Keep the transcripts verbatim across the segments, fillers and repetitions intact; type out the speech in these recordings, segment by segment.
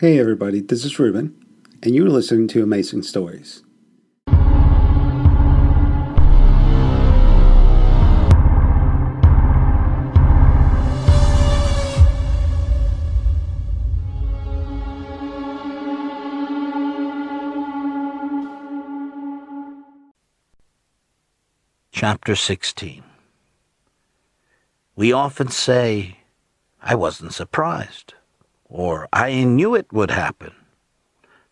Hey everybody, this is Ruben, and you're listening to Amazing Stories. Chapter sixteen. We often say, I wasn't surprised, or I knew it would happen,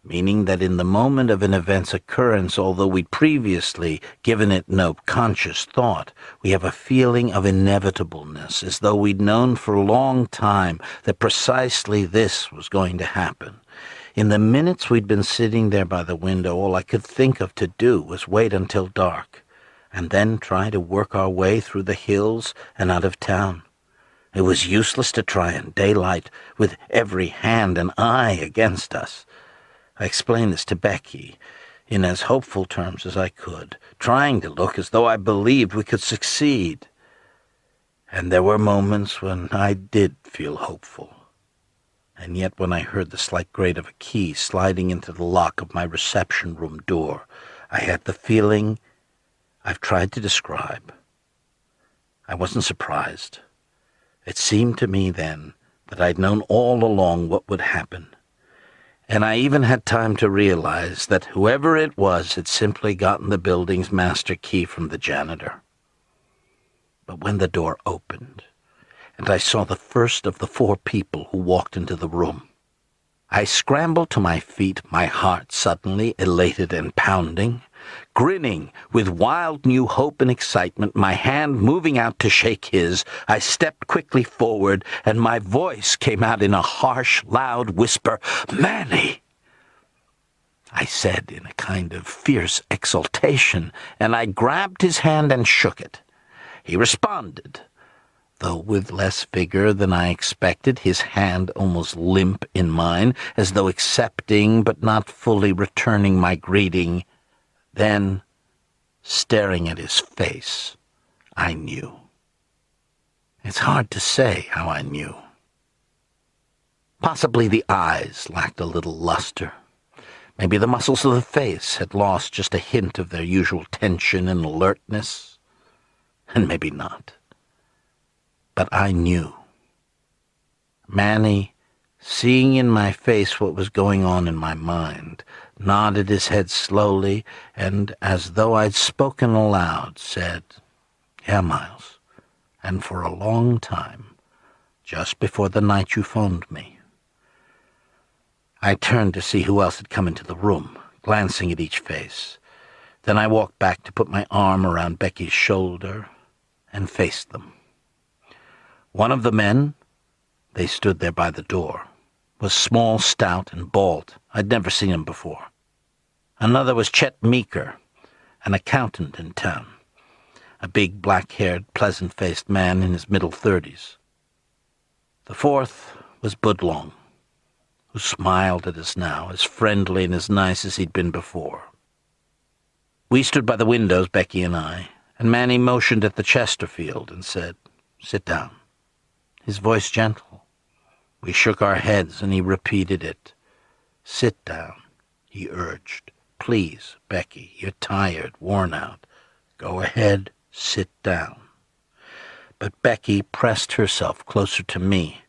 meaning that in the moment of an event's occurrence, although we'd previously given it no conscious thought, we have a feeling of inevitableness, as though we'd known for a long time that precisely this was going to happen. In the minutes we'd been sitting there by the window, all I could think of to do was wait until dark, and then try to work our way through the hills and out of town. It was useless to try and daylight with every hand and eye against us. I explained this to Becky in as hopeful terms as I could, trying to look as though I believed we could succeed. And there were moments when I did feel hopeful. And yet when I heard the slight grate of a key sliding into the lock of my reception room door, I had the feeling I've tried to describe. I wasn't surprised. It seemed to me then that I'd known all along what would happen, and I even had time to realize that whoever it was had simply gotten the building's master key from the janitor. But when the door opened, and I saw the first of the four people who walked into the room, I scrambled to my feet, my heart suddenly elated and pounding, grinning with wild new hope and excitement, my hand moving out to shake his. I stepped quickly forward, and my voice came out in a harsh, loud whisper, "Manny!" I said in a kind of fierce exultation, and I grabbed his hand and shook it. He responded, though with less vigor than I expected, his hand almost limp in mine, as though accepting but not fully returning my greeting. Then, staring at his face, I knew. It's hard to say how I knew. Possibly the eyes lacked a little luster. Maybe the muscles of the face had lost just a hint of their usual tension and alertness. And maybe not. But I knew. Manny, seeing in my face what was going on in my mind, nodded his head slowly, and, as though I'd spoken aloud, said, "Yeah, Miles, and for a long time, just before the night you phoned me." I turned to see who else had come into the room, glancing at each face. Then I walked back to put my arm around Becky's shoulder and faced them. One of the men, they stood there by the door, was small, stout, and bald. I'd never seen him before. Another was Chet Meeker, an accountant in town, a big, black-haired, pleasant-faced man in his middle thirties. The fourth was Budlong, who smiled at us now, as friendly and as nice as he'd been before. We stood by the windows, Becky and I, and Manny motioned at the Chesterfield and said, "Sit down," his voice gentle. We shook our heads, and he repeated it. "Sit down," he urged. "Please, Becky, you're tired, worn out. Go ahead, sit down." But Becky pressed herself closer to me,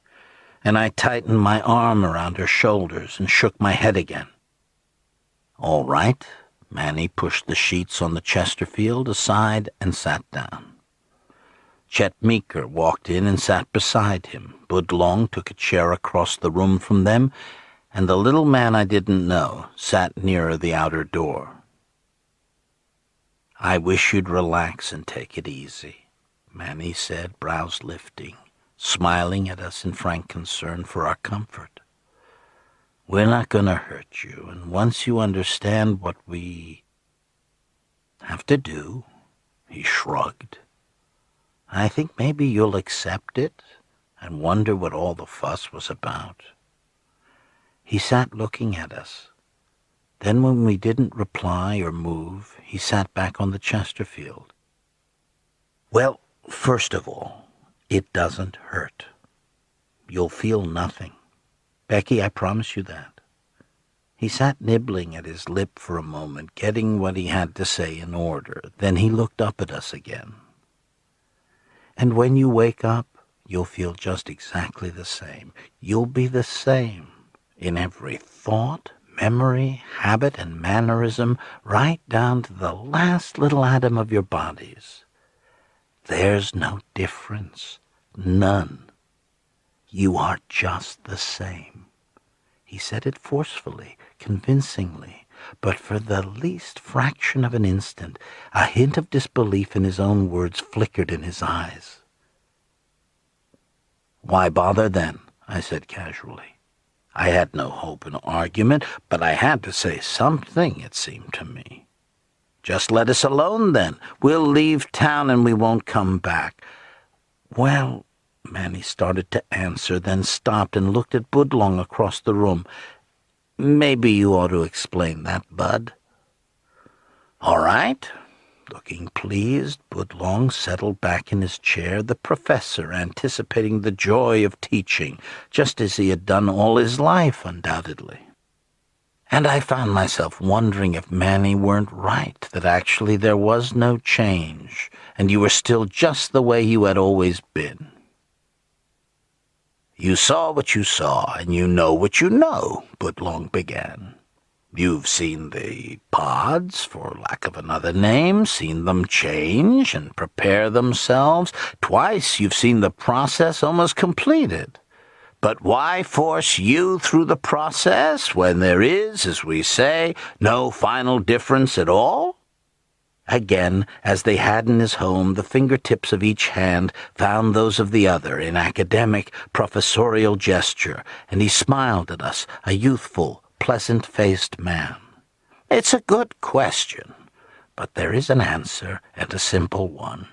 and I tightened my arm around her shoulders and shook my head again. "All right." Manny pushed the sheets on the Chesterfield aside and sat down. Chet Meeker walked in and sat beside him. Budlong took a chair across the room from them, and the little man I didn't know sat nearer the outer door. "I wish you'd relax and take it easy," Manny said, brows lifting, smiling at us in frank concern for our comfort. "We're not going to hurt you, and once you understand what we have to do," he shrugged, "I think maybe you'll accept it and wonder what all the fuss was about." He sat looking at us. Then when we didn't reply or move, he sat back on the Chesterfield. "Well, first of all, it doesn't hurt. You'll feel nothing. Becky, I promise you that. He sat nibbling at his lip for a moment, getting what he had to say in order. Then he looked up at us again. And when you wake up, you'll feel just exactly the same. You'll be the same in every thought, memory, habit, and mannerism, right down to the last little atom of your bodies. There's no difference. None. You are just the same. He said it forcefully, convincingly, but for the least fraction of an instant, a hint of disbelief in his own words flickered in his eyes. "Why bother then?" I said casually. I had no hope in argument, but I had to say something, it seemed to me. "Just let us alone then. We'll leave town and we won't come back." "Well," Manny started to answer, then stopped and looked at Budlong across the room. "Maybe you ought to explain that, Bud." "All right." Looking pleased, Budlong settled back in his chair, the professor anticipating the joy of teaching, just as he had done all his life, undoubtedly. And I found myself wondering if Manny weren't right, that actually there was no change, and you were still just the way you had always been. "You saw what you saw, and you know what you know," Budlong began. "You've seen the pods, for lack of another name, seen them change and prepare themselves. Twice you've seen the process almost completed. But why force you through the process when there is, as we say, no final difference at all?" Again, as they had in his home, the fingertips of each hand found those of the other in academic, professorial gesture, and he smiled at us, a youthful, pleasant-faced man. "It's a good question, but there is an answer, and a simple one.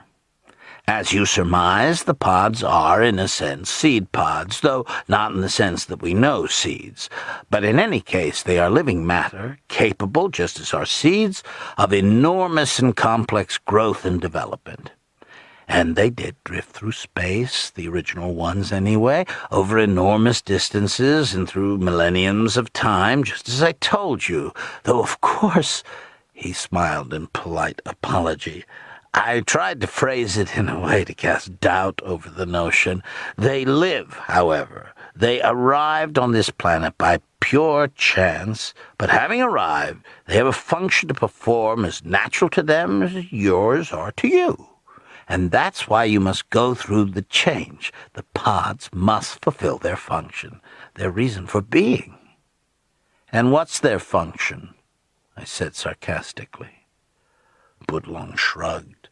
As you surmise, the pods are, in a sense, seed pods, though not in the sense that we know seeds. But in any case, they are living matter, capable, just as are seeds, of enormous and complex growth and development. And they did drift through space, the original ones anyway, over enormous distances and through millenniums of time, just as I told you. Though, of course," he smiled in polite apology, "I tried to phrase it in a way to cast doubt over the notion. They live, however. They arrived on this planet by pure chance, but having arrived, they have a function to perform as natural to them as yours are to you. And that's why you must go through the change. The pods must fulfill their function, their reason for being." "And what's their function?" I said sarcastically. Budlong shrugged.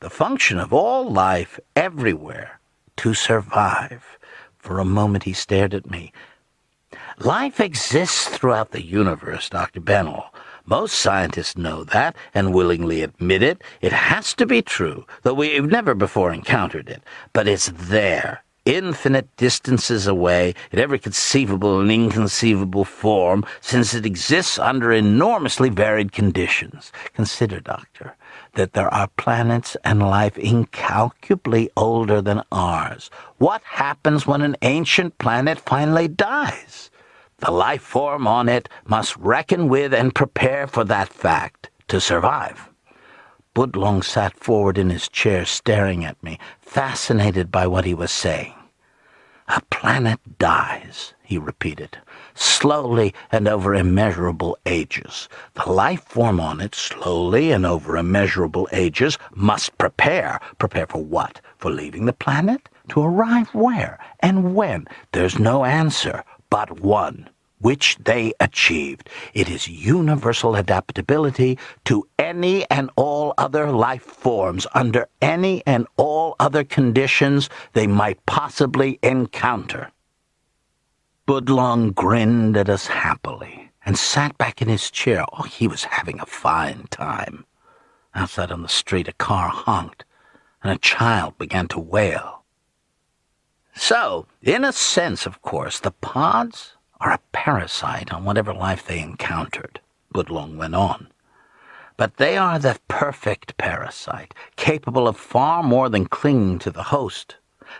"The function of all life everywhere, to survive." For a moment he stared at me. "Life exists throughout the universe, Doctor Bennell. Most scientists know that, and willingly admit it. It has to be true, though we've never before encountered it. But it's there, infinite distances away, in every conceivable and inconceivable form, since it exists under enormously varied conditions. Consider, Doctor, that there are planets and life incalculably older than ours. What happens when an ancient planet finally dies? The life form on it must reckon with and prepare for that fact, to survive." Budlong sat forward in his chair, staring at me, fascinated by what he was saying. "A planet dies," he repeated, "slowly and over immeasurable ages. The life form on it, slowly and over immeasurable ages, must prepare. Prepare for what? For leaving the planet? To arrive where? And when? There's no answer but one, which they achieved. It is universal adaptability to any and all other life forms under any and all other conditions they might possibly encounter." Budlong grinned at us happily and sat back in his chair. Oh, he was having a fine time. Outside on the street, a car honked, and a child began to wail. "So, in a sense, of course, the pods are a parasite on whatever life they encountered," Budlong went on. "But they are the perfect parasite, capable of far more than clinging to the host.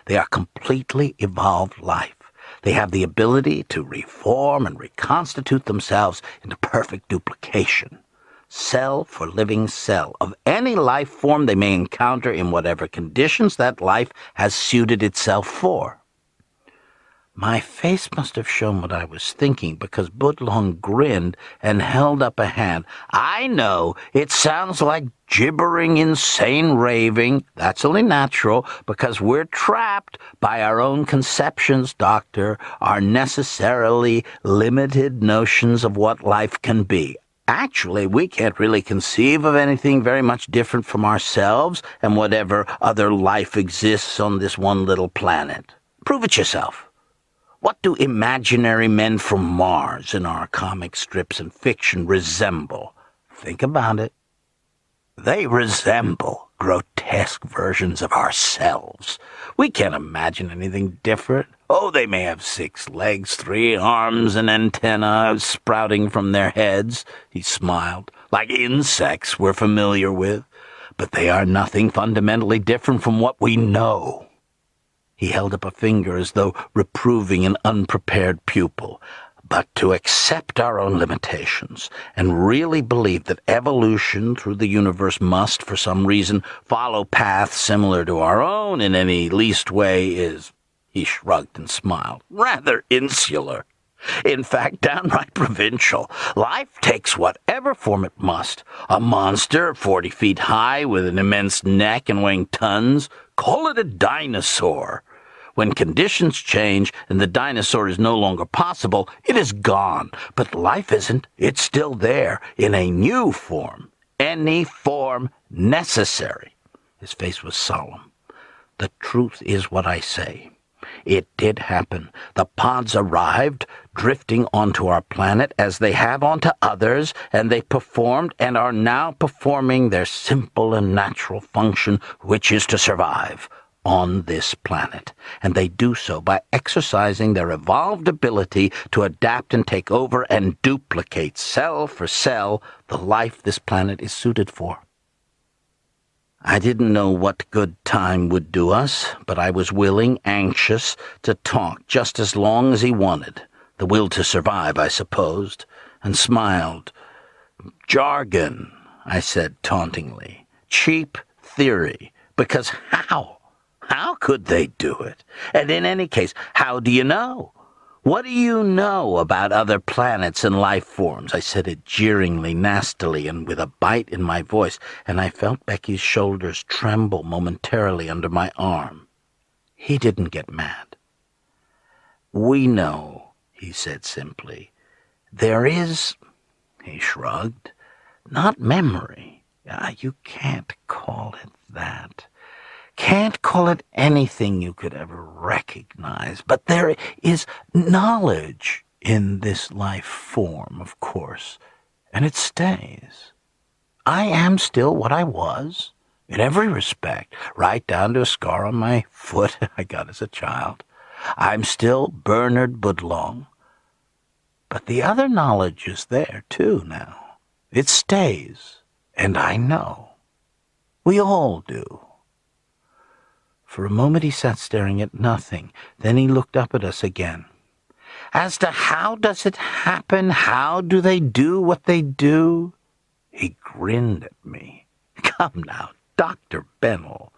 They are completely evolved life. They have the ability to reform and reconstitute themselves into perfect duplication, cell for living cell, of any life form they may encounter in whatever conditions that life has suited itself for. My face must have shown what I was thinking, because Budlong grinned and held up a hand. I know, it sounds like gibbering, insane raving. That's only natural, because we're trapped by our own conceptions, Doctor, our necessarily limited notions of what life can be. Actually, we can't really conceive of anything very much different from ourselves and whatever other life exists on this one little planet. Prove it yourself. What do imaginary men from Mars in our comic strips and fiction resemble? Think about it. They resemble grotesque versions of ourselves. We can't imagine anything different. Oh, they may have six legs, three arms, and antennae sprouting from their heads, he smiled, like insects we're familiar with. But they are nothing fundamentally different from what we know. He held up a finger as though reproving an unprepared pupil. But to accept our own limitations and really believe that evolution through the universe must, for some reason, follow paths similar to our own in any least way is, he shrugged and smiled, rather insular. In fact, downright provincial. Life takes whatever form it must. A monster forty feet high with an immense neck and weighing tons. Call it a dinosaur. When conditions change and the dinosaur is no longer possible, it is gone. But life isn't. It's still there, in a new form. Any form necessary. His face was solemn. The truth is what I say. It did happen. The pods arrived, drifting onto our planet as they have onto others, and they performed and are now performing their simple and natural function, which is to survive on this planet, and they do so by exercising their evolved ability to adapt and take over and duplicate cell for cell the life this planet is suited for. I didn't know what good time would do us, but I was willing, anxious, to talk just as long as he wanted, the will to survive, I supposed, and smiled. Jargon, I said tauntingly. Cheap theory, because how? How could they do it? And in any case, how do you know? What do you know about other planets and life forms? I said it jeeringly, nastily, and with a bite in my voice, and I felt Becky's shoulders tremble momentarily under my arm. He didn't get mad. We know, he said simply. There is, he shrugged, not memory. Uh, you can't call it that. Can't call it anything you could ever recognize, but there is knowledge in this life form, of course, and it stays. I am still what I was, in every respect, right down to a scar on my foot I got as a child. I'm still Bernard Budlong, but the other knowledge is there, too, now. It stays, and I know. We all do. For a moment he sat staring at nothing. Then he looked up at us again. As to how does it happen, how do they do what they do? He grinned at me. Come now, Doctor Bennell.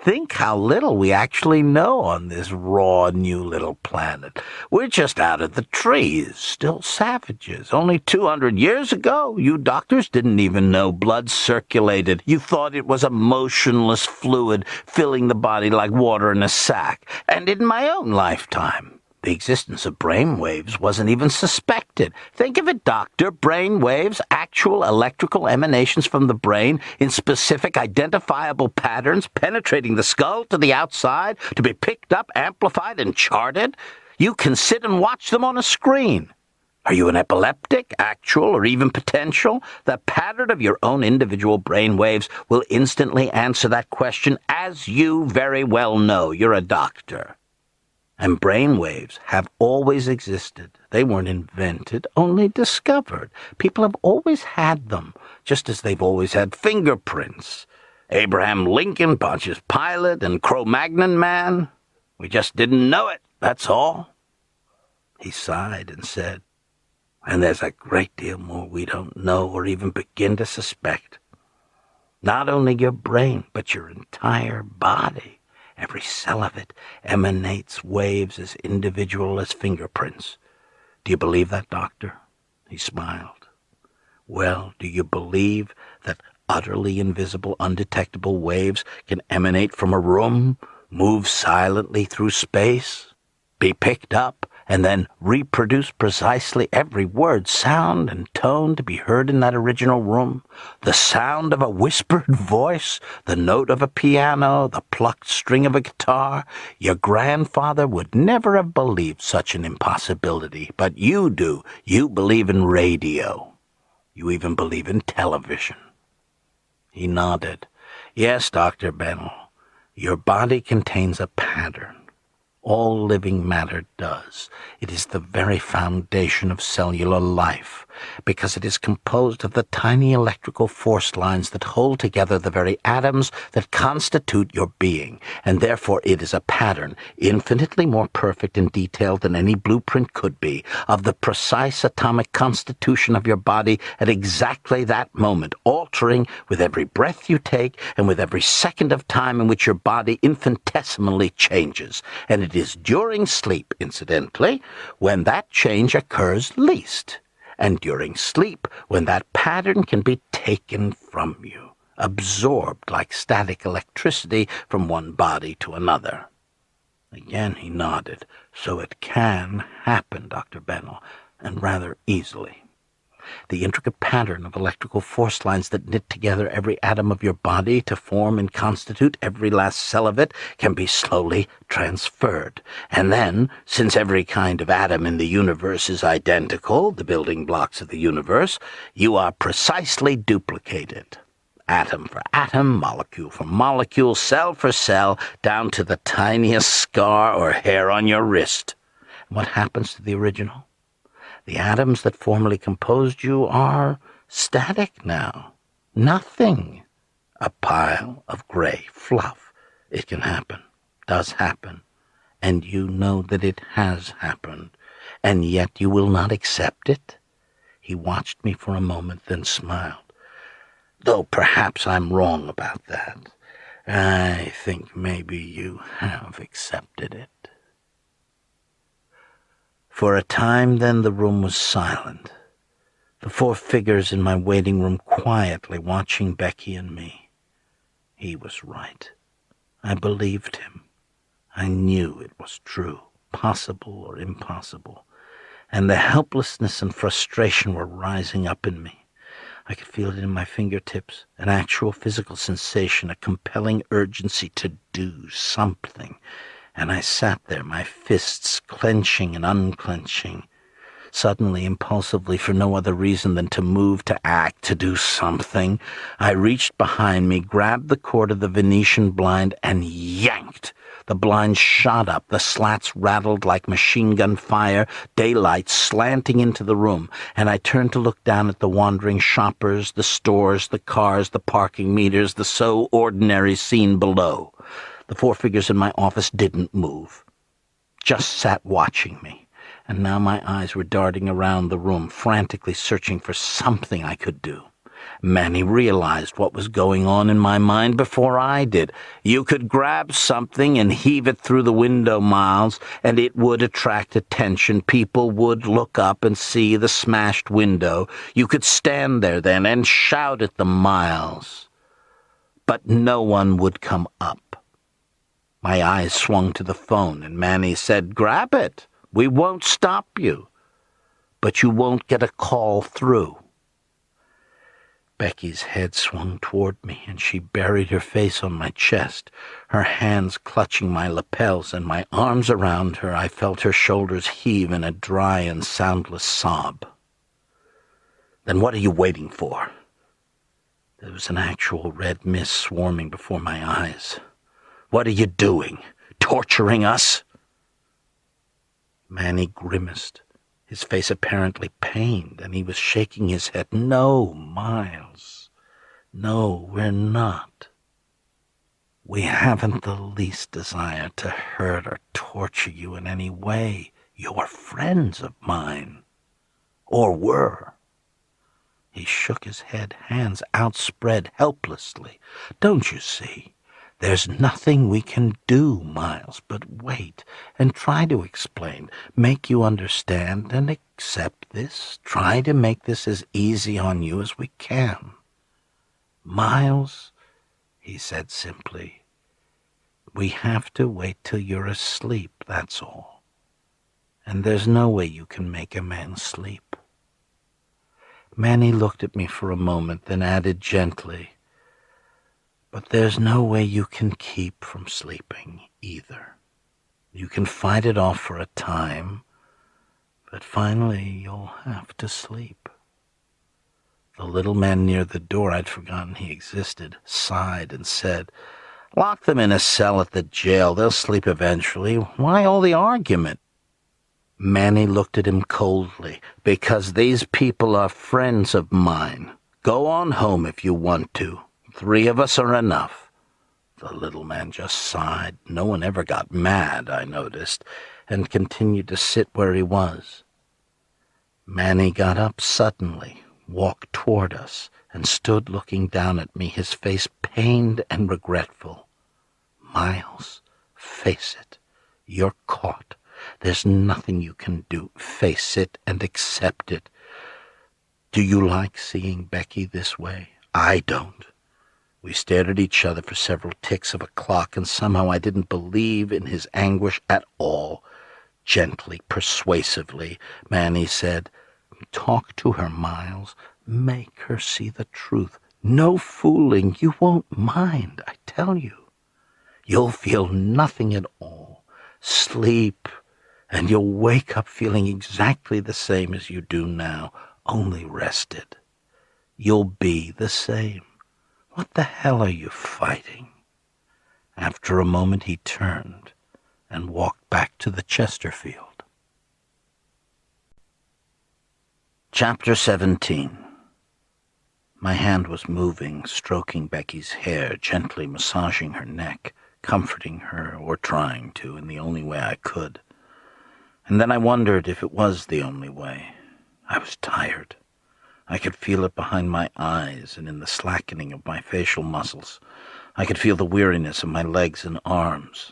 Think how little we actually know on this raw new little planet. We're just out of the trees, still savages. Only two hundred years ago, you doctors didn't even know blood circulated. You thought it was a motionless fluid filling the body like water in a sack. And in my own lifetime, the existence of brain waves wasn't even suspected. Think of it, Doctor. Brain waves, actual electrical emanations from the brain in specific identifiable patterns penetrating the skull to the outside to be picked up, amplified, and charted. You can sit and watch them on a screen. Are you an epileptic, actual, or even potential? The pattern of your own individual brain waves will instantly answer that question, as you very well know. You're a doctor. And brainwaves have always existed. They weren't invented, only discovered. People have always had them, just as they've always had fingerprints. Abraham Lincoln, Pontius Pilate, and Cro-Magnon Man. We just didn't know it, that's all. He sighed and said, "And there's a great deal more we don't know or even begin to suspect. Not only your brain, but your entire body. Every cell of it emanates waves as individual as fingerprints. Do you believe that, Doctor?" He smiled. "Well, do you believe that utterly invisible, undetectable waves can emanate from a room, move silently through space, be picked up, and then reproduce precisely every word, sound, and tone to be heard in that original room, the sound of a whispered voice, the note of a piano, the plucked string of a guitar? Your grandfather would never have believed such an impossibility, but you do. You believe in radio. You even believe in television." He nodded. "Yes, Doctor Bennell, your body contains a pattern. All living matter does. It is the very foundation of cellular life, because it is composed of the tiny electrical force lines that hold together the very atoms that constitute your being, and therefore it is a pattern, infinitely more perfect and detailed than any blueprint could be, of the precise atomic constitution of your body at exactly that moment, altering with every breath you take and with every second of time in which your body infinitesimally changes. And it is during sleep, incidentally, when that change occurs least, and during sleep when that pattern can be taken from you, absorbed like static electricity from one body to another." Again he nodded. "So it can happen, Doctor Bennell, and rather easily. The intricate pattern of electrical force lines that knit together every atom of your body to form and constitute every last cell of it can be slowly transferred. And then, since every kind of atom in the universe is identical, the building blocks of the universe, you are precisely duplicated. Atom for atom, molecule for molecule, cell for cell, down to the tiniest scar or hair on your wrist. And what happens to the original? The atoms that formerly composed you are static now. Nothing. A pile of gray fluff. It can happen. Does happen. And you know that it has happened. And yet you will not accept it?" He watched me for a moment, then smiled. "Though perhaps I'm wrong about that. I think maybe you have accepted it." For a time then the room was silent, the four figures in my waiting room quietly watching Becky and me. He was right. I believed him. I knew it was true, possible or impossible, and the helplessness and frustration were rising up in me. I could feel it in my fingertips, an actual physical sensation, a compelling urgency to do something. And I sat there, my fists clenching and unclenching, suddenly, impulsively, for no other reason than to move, to act, to do something. I reached behind me, grabbed the cord of the Venetian blind, and yanked. The blind shot up, the slats rattled like machine-gun fire, daylight slanting into the room, and I turned to look down at the wandering shoppers, the stores, the cars, the parking meters, the so ordinary scene below. The four figures in my office didn't move, just sat watching me, and now my eyes were darting around the room, frantically searching for something I could do. Manny realized what was going on in my mind before I did. You could grab something and heave it through the window, Miles, and it would attract attention. People would look up and see the smashed window. You could stand there then and shout at them, Miles. But no one would come up. My eyes swung to the phone, and Manny said, "Grab it. We won't stop you. But you won't get a call through." Becky's head swung toward me, and she buried her face on my chest, her hands clutching my lapels, and my arms around her. I felt her shoulders heave in a dry and soundless sob. "Then what are you waiting for?" There was an actual red mist swarming before my eyes. "What are you doing? Torturing us?" Manny grimaced, his face apparently pained, and he was shaking his head. "No, Miles. No, we're not. We haven't the least desire to hurt or torture you in any way. You were friends of mine. Or were. He shook his head, hands outspread helplessly. Don't you see? There's nothing we can do, Miles, but wait and try to explain, make you understand and accept this. Try to make this as easy on you as we can. Miles, he said simply, we have to wait till you're asleep, that's all. And there's no way you can make a man sleep. Manny looked at me for a moment, then added gently, but there's no way you can keep from sleeping, either. You can fight it off for a time, but finally you'll have to sleep. The little man near the door, I'd forgotten he existed, sighed and said, Lock them in a cell at the jail. They'll sleep eventually. Why all the argument? Manny looked at him coldly. Because these people are friends of mine. Go on home if you want to. Three of us are enough. The little man just sighed. No one ever got mad, I noticed, and continued to sit where he was. Manny got up suddenly, walked toward us, and stood looking down at me, his face pained and regretful. Miles, face it. You're caught. There's nothing you can do. Face it and accept it. Do you like seeing Becky this way? I don't. We stared at each other for several ticks of a clock, and somehow I didn't believe in his anguish at all. Gently, persuasively, Manny said, Talk to her, Miles. Make her see the truth. No fooling. You won't mind, I tell you. You'll feel nothing at all. Sleep, and you'll wake up feeling exactly the same as you do now, only rested. You'll be the same. What the hell are you fighting? After a moment he turned and walked back to the Chesterfield. Chapter seventeen. My hand was moving, stroking Becky's hair, gently massaging her neck, comforting her, or trying to, in the only way I could. And then I wondered if it was the only way. I was tired. I could feel it behind my eyes and in the slackening of my facial muscles. I could feel the weariness of my legs and arms.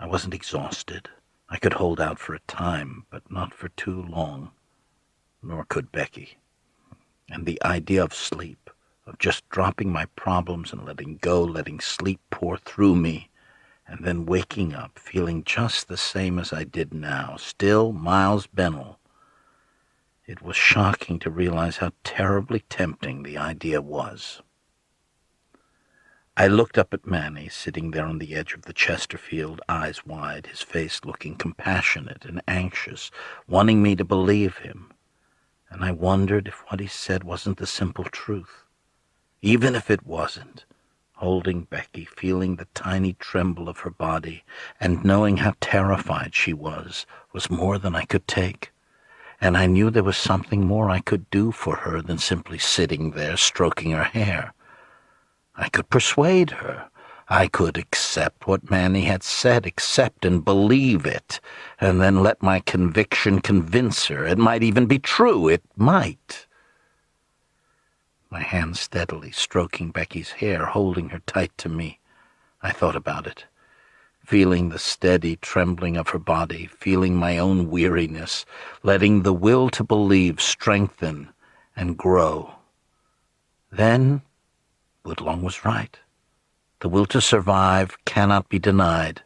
I wasn't exhausted. I could hold out for a time, but not for too long. Nor could Becky. And the idea of sleep, of just dropping my problems and letting go, letting sleep pour through me, and then waking up, feeling just the same as I did now, still Miles Bennell. It was shocking to realize how terribly tempting the idea was. I looked up at Manny, sitting there on the edge of the Chesterfield, eyes wide, his face looking compassionate and anxious, wanting me to believe him, and I wondered if what he said wasn't the simple truth. Even if it wasn't, holding Becky, feeling the tiny tremble of her body, and knowing how terrified she was, was more than I could take. And I knew there was something more I could do for her than simply sitting there stroking her hair. I could persuade her. I could accept what Manny had said, accept and believe it, and then let my conviction convince her. It might even be true. It might. My hand steadily stroking Becky's hair, holding her tight to me. I thought about it. Feeling the steady trembling of her body, feeling my own weariness, letting the will to believe strengthen and grow. Then, Budlong was right. The will to survive cannot be denied.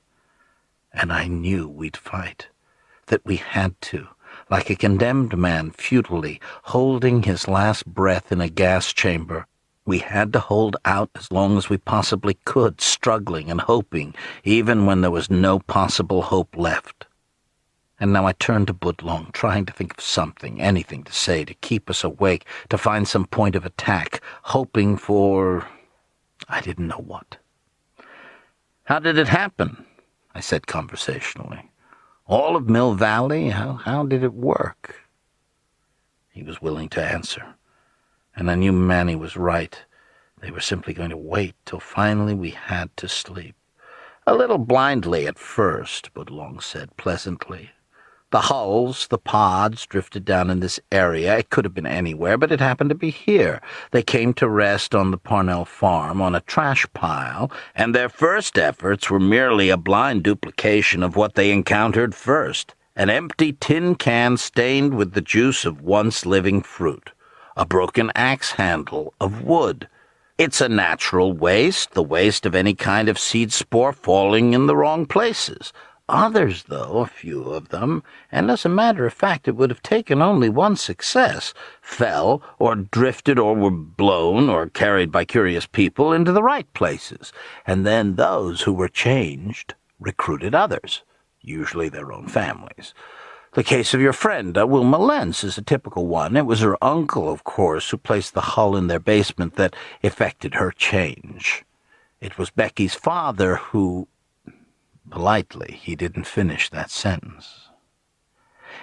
And I knew we'd fight, that we had to, like a condemned man futilely, holding his last breath in a gas chamber. We had to hold out as long as we possibly could, struggling and hoping, even when there was no possible hope left. And now I turned to Budlong, trying to think of something, anything to say, to keep us awake, to find some point of attack, hoping for... I didn't know what. How did it happen? I said conversationally. All of Mill Valley? How, how did it work? He was willing to answer. And I knew Manny was right. They were simply going to wait till finally we had to sleep. A little blindly at first, Budlong said pleasantly. The hulls, the pods, drifted down in this area. It could have been anywhere, but it happened to be here. They came to rest on the Parnell farm on a trash pile, and their first efforts were merely a blind duplication of what they encountered first, an empty tin can stained with the juice of once living fruit, a broken axe handle of wood. It's a natural waste, the waste of any kind of seed spore falling in the wrong places. Others, though, a few of them, and as a matter of fact it would have taken only one success, fell or drifted or were blown or carried by curious people into the right places, and then those who were changed recruited others, usually their own families. The case of your friend, uh, Wilma Lentz, is a typical one. It was her uncle, of course, who placed the hull in their basement that effected her change. It was Becky's father who... Politely, he didn't finish that sentence.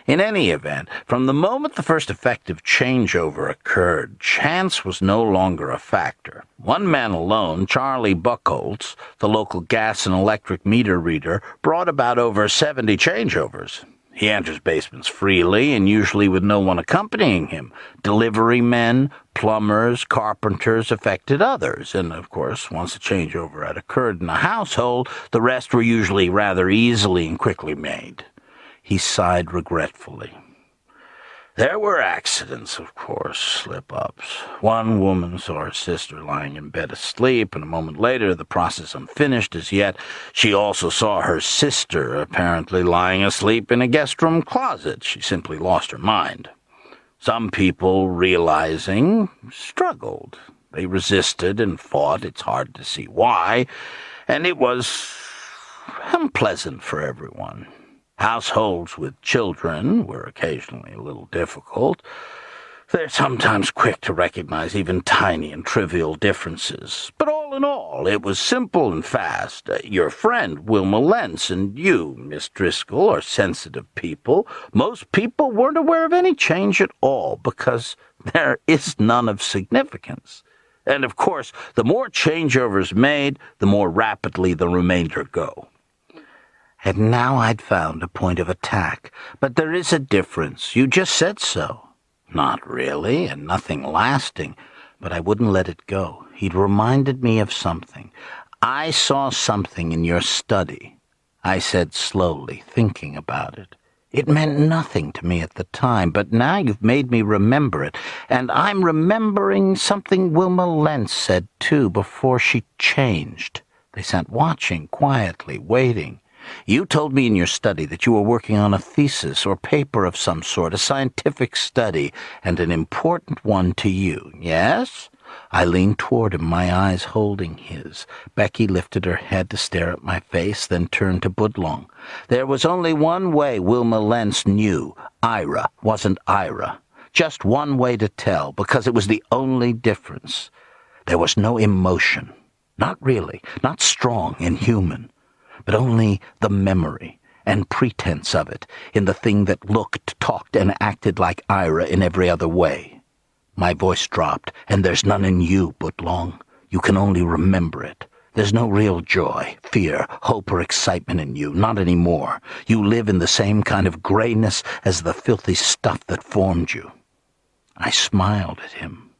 In any event, from the moment the first effective changeover occurred, chance was no longer a factor. One man alone, Charlie Buchholz, the local gas and electric meter reader, brought about over seventy changeovers. He enters basements freely and usually with no one accompanying him. Delivery men, plumbers, carpenters affected others, and of course, once a changeover had occurred in a household, the rest were usually rather easily and quickly made. He sighed regretfully. There were accidents, of course, slip-ups. One woman saw her sister lying in bed asleep, and a moment later, the process unfinished as yet, she also saw her sister apparently lying asleep in a guest room closet. She simply lost her mind. Some people, realizing, struggled. They resisted and fought. It's hard to see why, and it was unpleasant for everyone. Households with children were occasionally a little difficult. They're sometimes quick to recognize even tiny and trivial differences. But all in all, it was simple and fast. Your friend, Wilma Lentz, and you, Miss Driscoll, are sensitive people. Most people weren't aware of any change at all, because there is none of significance. And, of course, the more changeovers made, the more rapidly the remainder go. And now I'd found a point of attack. But there is a difference. You just said so. Not really, and nothing lasting. But I wouldn't let it go. He'd reminded me of something. I saw something in your study, I said slowly, thinking about it. It meant nothing to me at the time, but now you've made me remember it. And I'm remembering something Wilma Lentz said, too, before she changed. They sat watching, quietly, waiting. You told me in your study that you were working on a thesis or paper of some sort, a scientific study, and an important one to you, yes? I leaned toward him, my eyes holding his. Becky lifted her head to stare at my face, then turned to Budlong. There was only one way Wilma Lentz knew. Ira wasn't Ira. Just one way to tell, because it was the only difference. There was no emotion. Not really. Not strong and human. But only the memory and pretense of it in the thing that looked, talked, and acted like Ira in every other way. My voice dropped, and there's none in you, Budlong. You can only remember it. There's no real joy, fear, hope, or excitement in you, not any more. You live in the same kind of grayness as the filthy stuff that formed you. I smiled at him.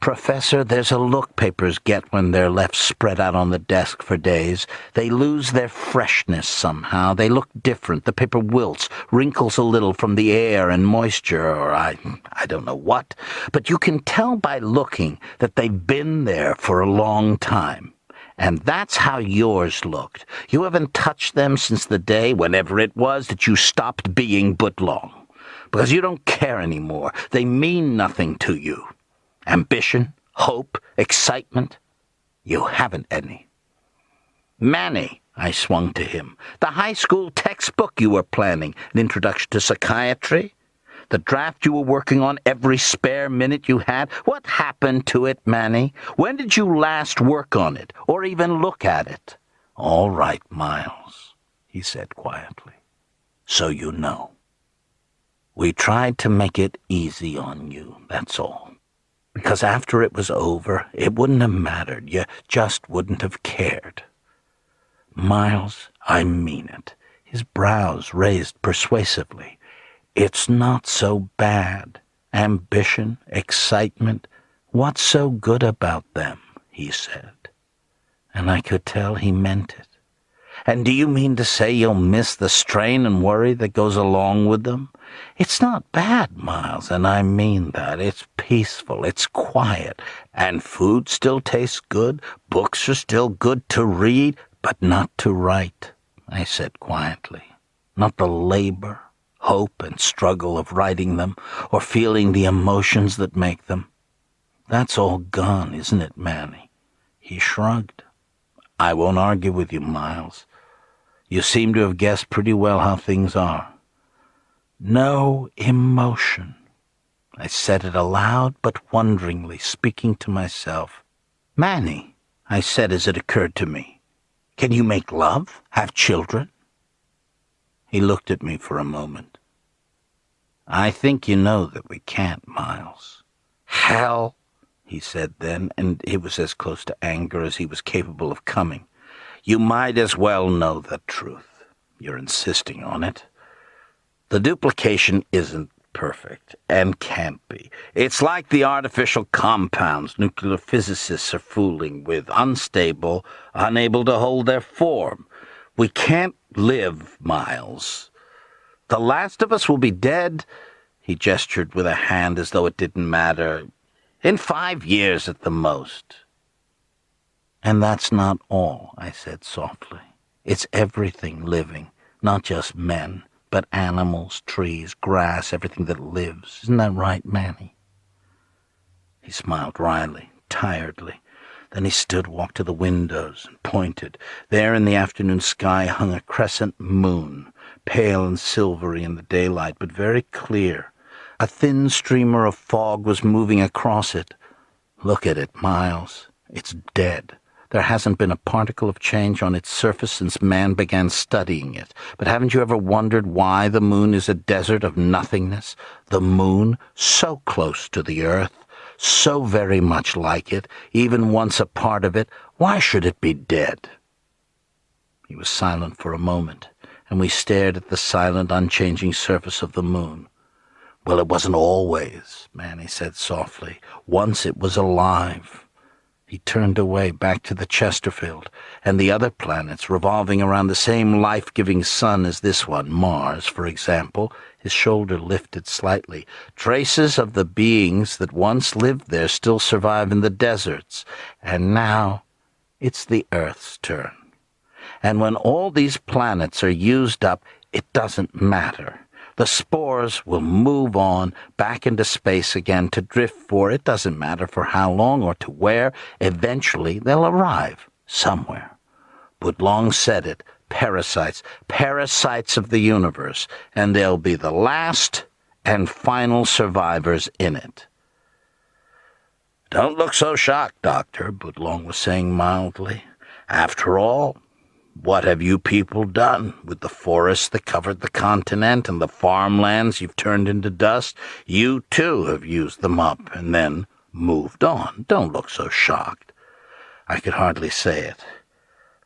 Professor, there's a look papers get when they're left spread out on the desk for days. They lose their freshness somehow. They look different. The paper wilts, wrinkles a little from the air and moisture, or I, I don't know what. But you can tell by looking that they've been there for a long time. And that's how yours looked. You haven't touched them since the day, whenever it was, that you stopped being Budlong. Because you don't care anymore. They mean nothing to you. Ambition, hope, excitement. You haven't any. Manny, I swung to him. The high school textbook you were planning, an introduction to psychiatry, the draft you were working on every spare minute you had. What happened to it, Manny? When did you last work on it, or even look at it? All right, Miles, he said quietly. So you know. We tried to make it easy on you, that's all. Because after it was over, it wouldn't have mattered. You just wouldn't have cared. Miles, I mean it. his brows raised persuasively. It's not so bad. Ambition, excitement, what's so good about them, he said. And I could tell he meant it. And do you mean to say you'll miss the strain and worry that goes along with them? It's not bad, Miles, and I mean that. It's peaceful, it's quiet, and food still tastes good, books are still good to read, but not to write, I said quietly. Not the labor, hope, and struggle of writing them, or feeling the emotions that make them. That's all gone, isn't it, Manny? He shrugged. I won't argue with you, Miles. You seem to have guessed pretty well how things are. No emotion. I said it aloud but wonderingly, speaking to myself. Manny, I said as it occurred to me, can you make love, have children? He looked at me for a moment. I think you know that we can't, Miles. Hell, he said then, and it was as close to anger as he was capable of coming. You might as well know the truth. You're insisting on it. The duplication isn't perfect, and can't be. It's like the artificial compounds nuclear physicists are fooling with, unstable, unable to hold their form. We can't live, Miles. The last of us will be dead, he gestured with a hand as though it didn't matter, in five years at the most. And that's not all, I said softly. It's everything living, not just men. But animals, trees, grass, everything that lives. Isn't that right, Manny? He smiled wryly, tiredly. Then he stood, walked to the windows, and pointed. There in the afternoon sky hung a crescent moon, pale and silvery in the daylight, but very clear. A thin streamer of fog was moving across it. Look at it, Miles. It's dead. There hasn't been a particle of change on its surface since man began studying it. But haven't you ever wondered why the moon is a desert of nothingness? The moon, so close to the earth, so very much like it, even once a part of it, why should it be dead? He was silent for a moment, and we stared at the silent, unchanging surface of the moon. Well, it wasn't always, Manny said softly. Once it was alive. He turned away back to the Chesterfield and the other planets revolving around the same life-giving sun as this one, Mars, for example. His shoulder lifted slightly. Traces of the beings that once lived there still survive in the deserts, and now it's the Earth's turn. And when all these planets are used up, it doesn't matter. The spores will move on, back into space again, to drift for it doesn't matter for how long or to where. Eventually, they'll arrive somewhere. Budlong said it, parasites, parasites of the universe, and they'll be the last and final survivors in it. Don't look so shocked, Doctor, Budlong was saying mildly. After all, what have you people done with the forests that covered the continent and the farmlands you've turned into dust? You, too, have used them up and then moved on. Don't look so shocked. I could hardly say it.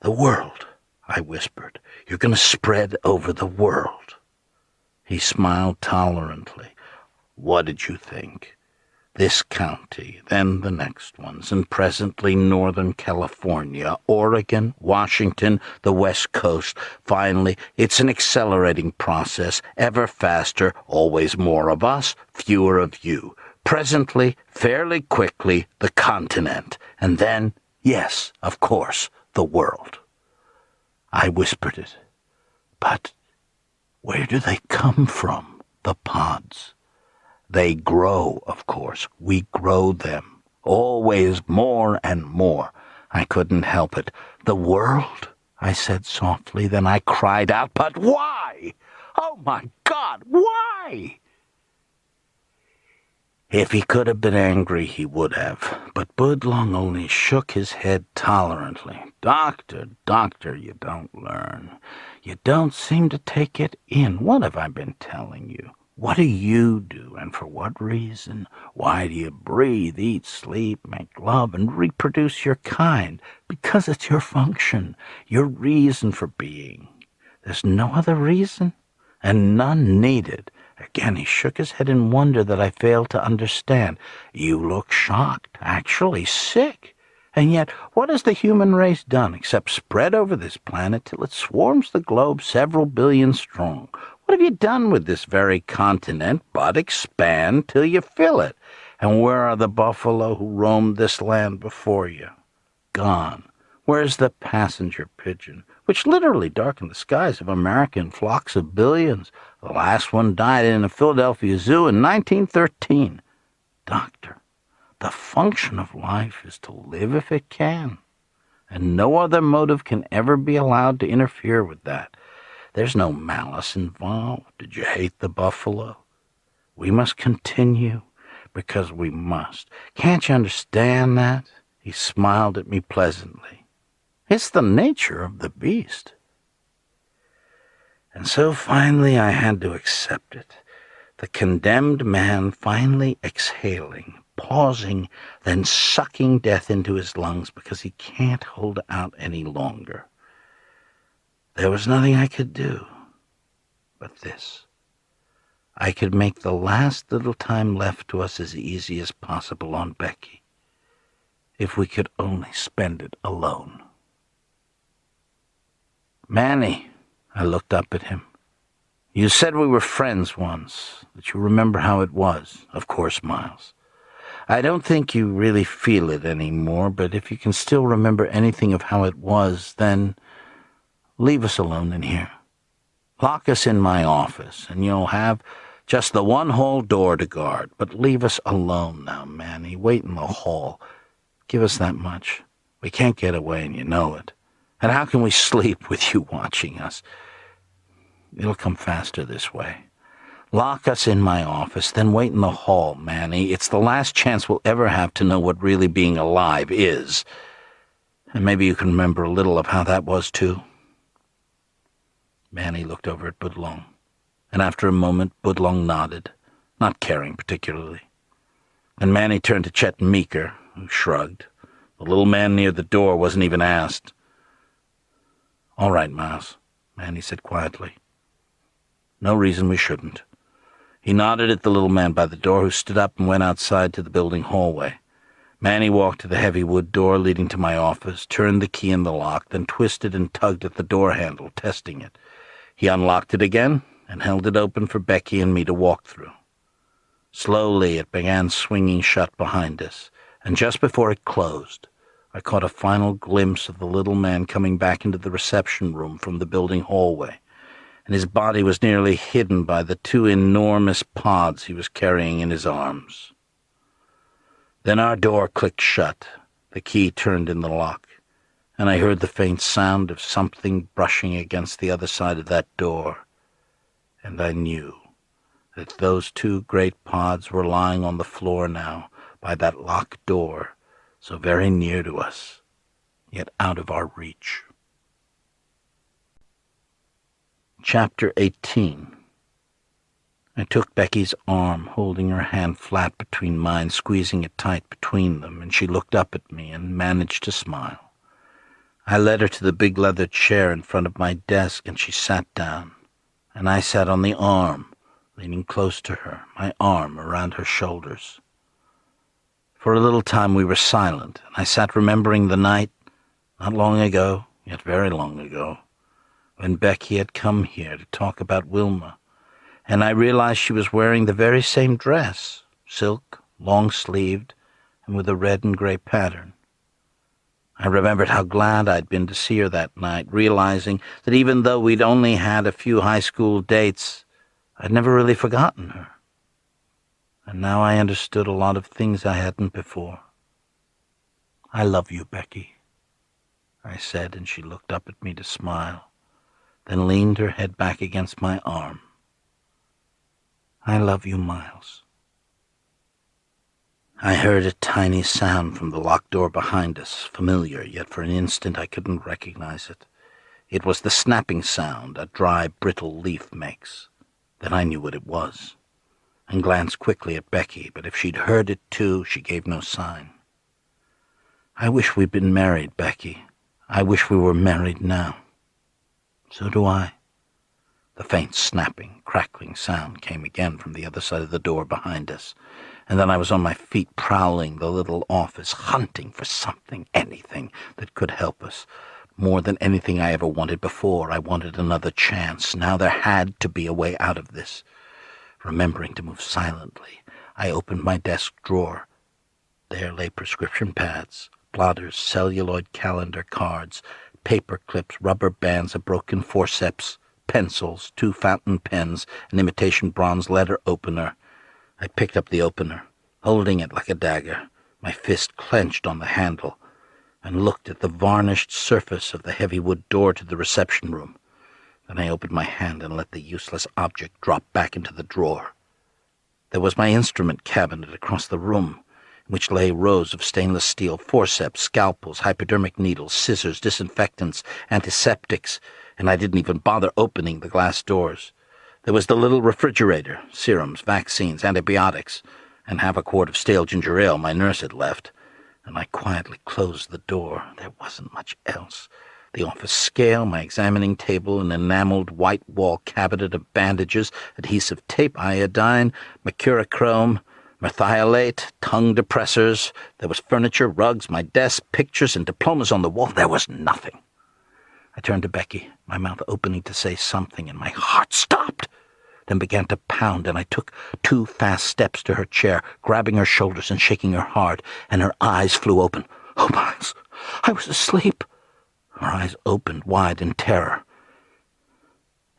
The world, I whispered. You're going to spread over the world. He smiled tolerantly. What did you think? This county, then the next ones, and presently northern California, Oregon, Washington, the West Coast. Finally, it's an accelerating process, ever faster, always more of us, fewer of you. Presently, fairly quickly, the continent, and then, yes, of course, the world. I whispered it. But where do they come from, the pods? They grow, of course. We grow them. Always more and more. I couldn't help it. The world, I said softly. Then I cried out, but why? Oh, my God, why? If he could have been angry, he would have. But Budlong only shook his head tolerantly. Doctor, doctor, you don't learn. You don't seem to take it in. What have I been telling you? What do you do, and for what reason? Why do you breathe, eat, sleep, make love, and reproduce your kind? Because it's your function, your reason for being. There's no other reason, and none needed. Again, he shook his head in wonder that I failed to understand. You look shocked, actually sick. And yet, what has the human race done except spread over this planet till it swarms the globe several billion strong? What have you done with this very continent but expand till you fill it? And where are the buffalo who roamed this land before you? Gone. Where is the passenger pigeon, which literally darkened the skies of America in flocks of billions? The last one died in a Philadelphia Zoo in nineteen thirteen. Doctor, the function of life is to live if it can, and no other motive can ever be allowed to interfere with that. There's no malice involved. Did you hate the buffalo? We must continue, because we must. Can't you understand that? He smiled at me pleasantly. It's the nature of the beast. And so finally I had to accept it. The condemned man finally exhaling, pausing, then sucking death into his lungs because he can't hold out any longer. There was nothing I could do but this. I could make the last little time left to us as easy as possible on Becky, if we could only spend it alone. Manny, I looked up at him. You said we were friends once, that you remember how it was. Of course, Miles. I don't think you really feel it anymore, but if you can still remember anything of how it was, then leave us alone in here. Lock us in my office, and you'll have just the one hall door to guard. But leave us alone now, Manny. Wait in the hall. Give us that much. We can't get away, and you know it. And how can we sleep with you watching us? It'll come faster this way. Lock us in my office, then wait in the hall, Manny. It's the last chance we'll ever have to know what really being alive is. And maybe you can remember a little of how that was, too. Manny looked over at Budlong, and after a moment, Budlong nodded, not caring particularly. And Manny turned to Chet Meeker, who shrugged. The little man near the door wasn't even asked. All right, Miles, Manny said quietly. No reason we shouldn't. He nodded at the little man by the door, who stood up and went outside to the building hallway. Manny walked to the heavy wood door leading to my office, turned the key in the lock, then twisted and tugged at the door handle, testing it. He unlocked it again and held it open for Becky and me to walk through. Slowly it began swinging shut behind us, and just before it closed, I caught a final glimpse of the little man coming back into the reception room from the building hallway, and his body was nearly hidden by the two enormous pods he was carrying in his arms. Then our door clicked shut, the key turned in the lock, and I heard the faint sound of something brushing against the other side of that door, and I knew that those two great pods were lying on the floor now by that locked door, so very near to us, yet out of our reach. Chapter eighteen. I took Becky's arm, holding her hand flat between mine, squeezing it tight between them, and she looked up at me and managed to smile. I led her to the big leather chair in front of my desk, and she sat down, and I sat on the arm, leaning close to her, my arm around her shoulders. For a little time we were silent, and I sat remembering the night, not long ago, yet very long ago, when Becky had come here to talk about Wilma, and I realized she was wearing the very same dress, silk, long-sleeved, and with a red and gray pattern. I remembered how glad I'd been to see her that night, realizing that even though we'd only had a few high school dates, I'd never really forgotten her. And now I understood a lot of things I hadn't before. I love you, Becky, I said, and she looked up at me to smile, then leaned her head back against my arm. I love you, Miles. I heard a tiny sound from the locked door behind us, familiar, yet for an instant I couldn't recognize it. It was the snapping sound a dry, brittle leaf makes. Then I knew what it was, and glanced quickly at Becky, but if she'd heard it too, she gave no sign. I wish we'd been married, Becky. I wish we were married now. So do I, The faint snapping, crackling sound came again from the other side of the door behind us, and then I was on my feet prowling the little office, hunting for something, anything that could help us. More than anything I ever wanted before, I wanted another chance. Now there had to be a way out of this. Remembering to move silently, I opened my desk drawer. There lay prescription pads, blotters, celluloid calendar cards, paper clips, rubber bands, a broken forceps, pencils, two fountain pens, an imitation bronze letter opener. I picked up the opener, holding it like a dagger, my fist clenched on the handle, and looked at the varnished surface of the heavy wood door to the reception room. Then I opened my hand and let the useless object drop back into the drawer. There was my instrument cabinet across the room, in which lay rows of stainless steel forceps, scalpels, hypodermic needles, scissors, disinfectants, antiseptics, and I didn't even bother opening the glass doors. There was the little refrigerator, serums, vaccines, antibiotics, and half a quart of stale ginger ale my nurse had left, and I quietly closed the door. There wasn't much else. The office scale, my examining table, an enameled white wall cabinet of bandages, adhesive tape, iodine, mercurochrome, merthiolate, tongue depressors. There was furniture, rugs, my desk, pictures, and diplomas on the wall. There was nothing. I turned to Becky, my mouth opening to say something, and my heart stopped, then began to pound, and I took two fast steps to her chair, grabbing her shoulders and shaking her hard, and her eyes flew open. Oh, Miles, I was asleep. Her eyes opened wide in terror.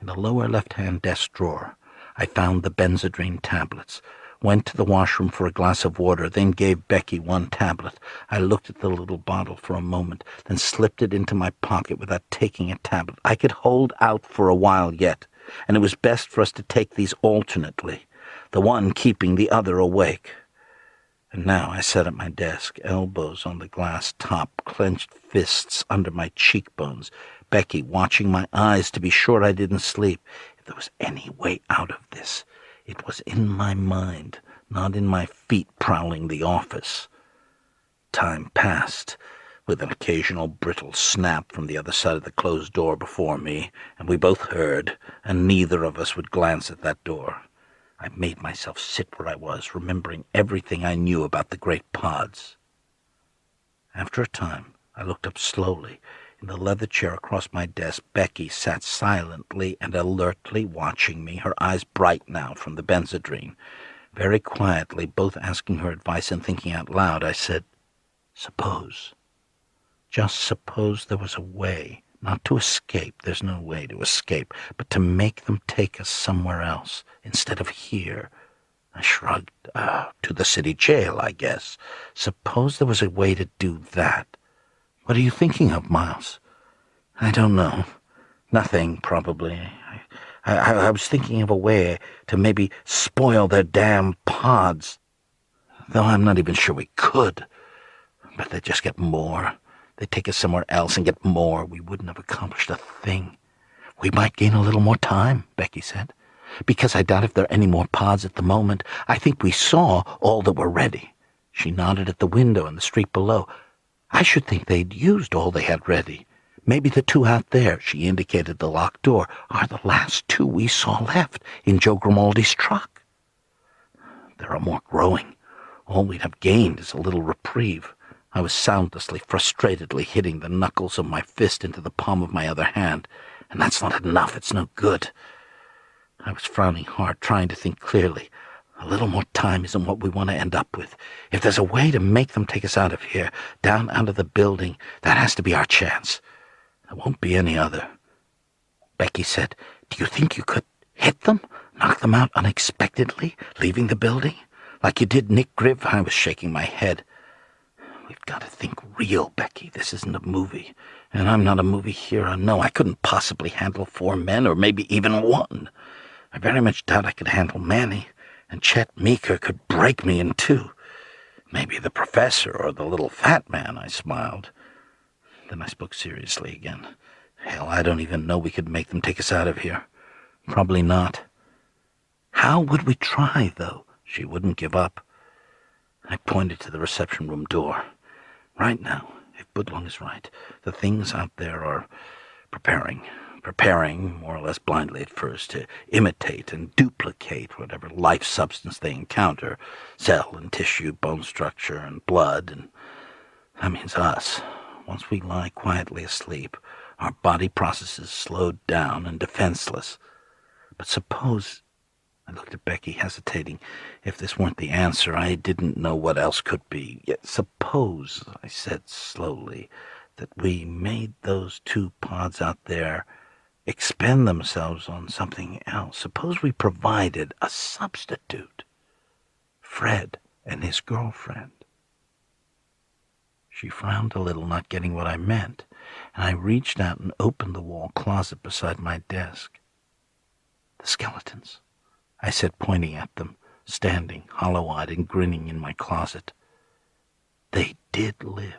In the lower left-hand desk drawer, I found the Benzedrine tablets, went to the washroom for a glass of water, then gave Becky one tablet. I looked at the little bottle for a moment, then slipped it into my pocket without taking a tablet. I could hold out for a while yet, and it was best for us to take these alternately, the one keeping the other awake. And now I sat at my desk, elbows on the glass top, clenched fists under my cheekbones, Becky watching my eyes to be sure I didn't sleep. If there was any way out of this, it was in my mind, not in my feet prowling the office. Time passed, with an occasional brittle snap from the other side of the closed door before me, and we both heard, and neither of us would glance at that door. I made myself sit where I was, remembering everything I knew about the great pods. After a time, I looked up slowly. In the leather chair across my desk, Becky sat silently and alertly watching me, her eyes bright now from the Benzedrine. Very quietly, both asking her advice and thinking out loud, I said, "Suppose, just suppose there was a way, not to escape, there's no way to escape, but to make them take us somewhere else, instead of here." I shrugged. Oh, to the city jail, I guess. Suppose there was a way to do that. What are you thinking of, Miles? I don't know. Nothing, probably. I, I, I was thinking of a way to maybe spoil their damn pods. Though I'm not even sure we could. But they just get more. They take us somewhere else and get more. We wouldn't have accomplished a thing. We might gain a little more time, Becky said, because I doubt if there are any more pods at the moment. I think we saw all that were ready. She nodded at the window in the street below. I should think they'd used all they had ready. Maybe the two out there, she indicated the locked door, are the last two we saw left in Joe Grimaldi's truck. There are more growing. All we'd have gained is a little reprieve. I was soundlessly, frustratedly hitting the knuckles of my fist into the palm of my other hand. And that's not enough. It's no good. I was frowning hard, trying to think clearly. A little more time isn't what we want to end up with. If there's a way to make them take us out of here, down out of the building, that has to be our chance. There won't be any other. Becky said, "Do you think you could hit them? Knock them out unexpectedly, leaving the building? Like you did Nick Griff?" I was shaking my head. "We've got to think real, Becky. This isn't a movie, and I'm not a movie hero. No, I couldn't possibly handle four men, or maybe even one. I very much doubt I could handle Manny, and Chet Meeker could break me in two. Maybe the professor or the little fat man," I smiled. Then I spoke seriously again. "Hell, I don't even know we could make them take us out of here. Probably not. How would we try, though?" She wouldn't give up. I pointed to the reception room door. "Right now, if Budlong is right, the things out there are preparing, preparing, more or less blindly at first, to imitate and duplicate whatever life substance they encounter, cell and tissue, bone structure and blood, and that means us. Once we lie quietly asleep, our body processes slowed down and defenseless. But suppose, I looked at Becky, hesitating, if this weren't the answer, I didn't know what else could be. Yet suppose, I said slowly, that we made those two pods out there expend themselves on something else. Suppose we provided a substitute, Fred and his girlfriend. She frowned a little, not getting what I meant, and I reached out and opened the wall closet beside my desk. The skeletons, I said, pointing at them, standing, hollow-eyed and grinning in my closet. They did live.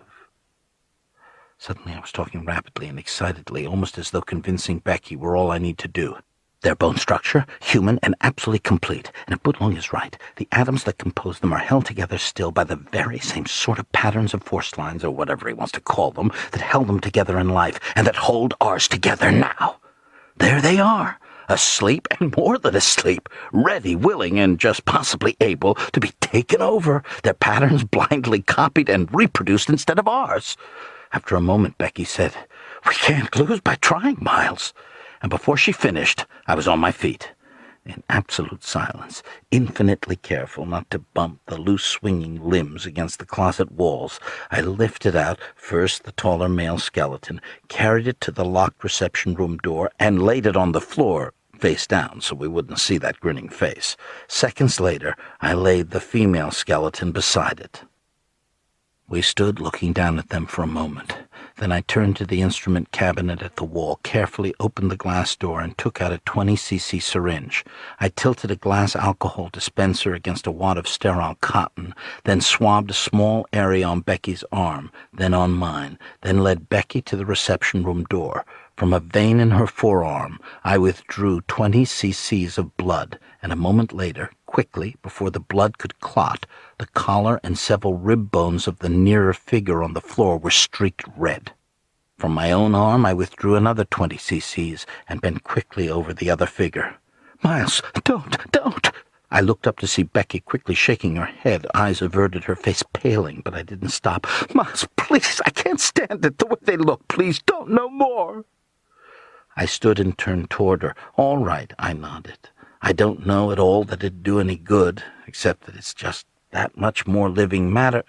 Suddenly I was talking rapidly and excitedly, almost as though convincing Becky were all I need to do. Their bone structure, human and absolutely complete, and if Budlong is right, the atoms that compose them are held together still by the very same sort of patterns of force lines, or whatever he wants to call them, that held them together in life, and that hold ours together now. There they are, asleep and more than asleep, ready, willing, and just possibly able to be taken over, their patterns blindly copied and reproduced instead of ours. After a moment, Becky said, "We can't lose by trying, Miles." And before she finished, I was on my feet, in absolute silence, infinitely careful not to bump the loose swinging limbs against the closet walls. I lifted out first the taller male skeleton, carried it to the locked reception room door, and laid it on the floor, face down, so we wouldn't see that grinning face. Seconds later, I laid the female skeleton beside it. We stood looking down at them for a moment. Then I turned to the instrument cabinet at the wall, carefully opened the glass door, and took out a twenty cc syringe. I tilted a glass alcohol dispenser against a wad of sterile cotton, then swabbed a small area on Becky's arm, then on mine, then led Becky to the reception room door. From a vein in her forearm, I withdrew twenty cc's of blood, and a moment later, quickly, before the blood could clot, the collar and several rib bones of the nearer figure on the floor were streaked red. From my own arm I withdrew another twenty cc's and bent quickly over the other figure. "Miles, don't, don't!" I looked up to see Becky quickly shaking her head, eyes averted, her face paling, but I didn't stop. "Miles, please, I can't stand it, the way they look. Please, don't, no more!" I stood and turned toward her. "All right," I nodded. I don't know at all that it'd do any good, except that it's just that much more living matter.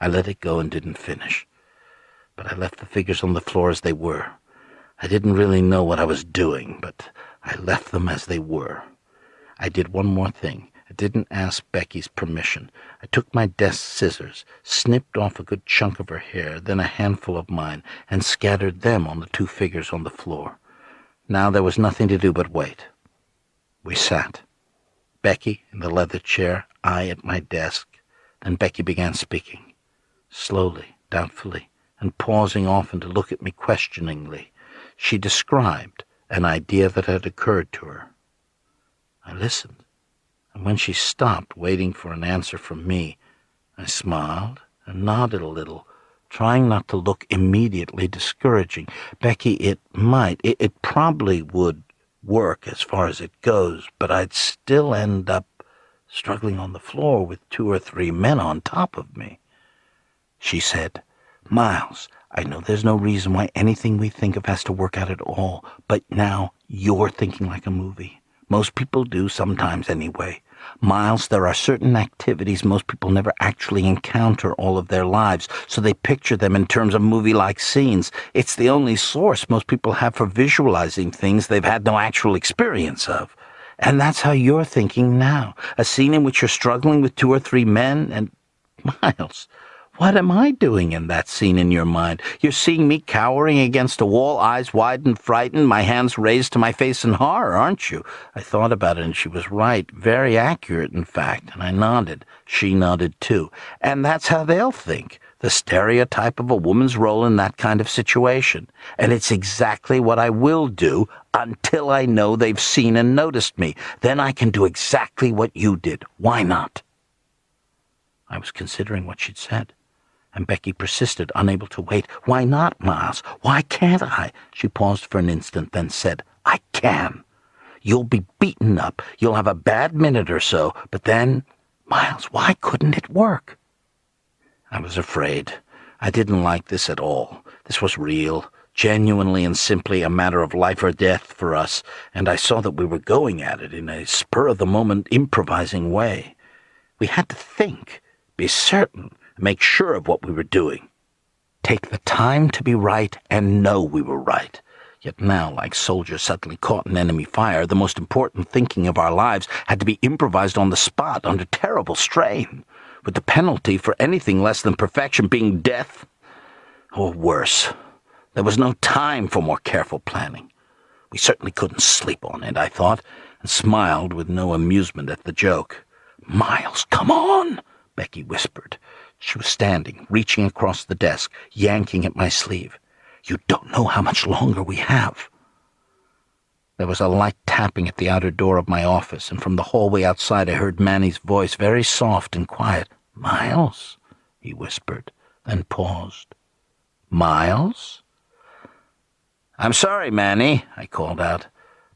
I let it go and didn't finish, but I left the figures on the floor as they were. I didn't really know what I was doing, but I left them as they were. I did one more thing. I didn't ask Becky's permission. I took my desk scissors, snipped off a good chunk of her hair, then a handful of mine, and scattered them on the two figures on the floor. Now there was nothing to do but wait. We sat, Becky in the leather chair, I at my desk. Then Becky began speaking, slowly, doubtfully, and pausing often to look at me questioningly. She described an idea that had occurred to her. I listened, and when she stopped, waiting for an answer from me, I smiled and nodded a little, trying not to look immediately discouraging. Becky, it might, it, it probably would work as far as it goes, but I'd still end up struggling on the floor with two or three men on top of me. She said, "Miles, I know there's no reason why anything we think of has to work out at all, but now you're thinking like a movie. Most people do, sometimes anyway. Miles, there are certain activities most people never actually encounter all of their lives, so they picture them in terms of movie-like scenes. It's the only source most people have for visualizing things they've had no actual experience of. And that's how you're thinking now. A scene in which you're struggling with two or three men, and, Miles, what am I doing in that scene in your mind? You're seeing me cowering against a wall, eyes wide and frightened, my hands raised to my face in horror, aren't you?" I thought about it, and she was right, very accurate, in fact, and I nodded. She nodded, too. "And that's how they'll think, the stereotype of a woman's role in that kind of situation. And it's exactly what I will do until I know they've seen and noticed me. Then I can do exactly what you did. Why not?" I was considering what she'd said, and Becky persisted, unable to wait. "Why not, Miles? Why can't I?" She paused for an instant, then said, "I can. You'll be beaten up. You'll have a bad minute or so, but then, Miles, why couldn't it work?" I was afraid. I didn't like this at all. This was real, genuinely and simply a matter of life or death for us, and I saw that we were going at it in a spur-of-the-moment improvising way. We had to think, be certain, make sure of what we were doing. Take the time to be right and know we were right. Yet now, like soldiers suddenly caught in enemy fire, the most important thinking of our lives had to be improvised on the spot under terrible strain, with the penalty for anything less than perfection being death or worse. There was no time for more careful planning. We certainly couldn't sleep on it, I thought, and smiled with no amusement at the joke. "Miles, come on," Becky whispered. She was standing, reaching across the desk, yanking at my sleeve. "You don't know how much longer we have." There was a light tapping at the outer door of my office, and from the hallway outside I heard Manny's voice, very soft and quiet. "Miles," he whispered, then paused. "Miles?" "I'm sorry, Manny," I called out,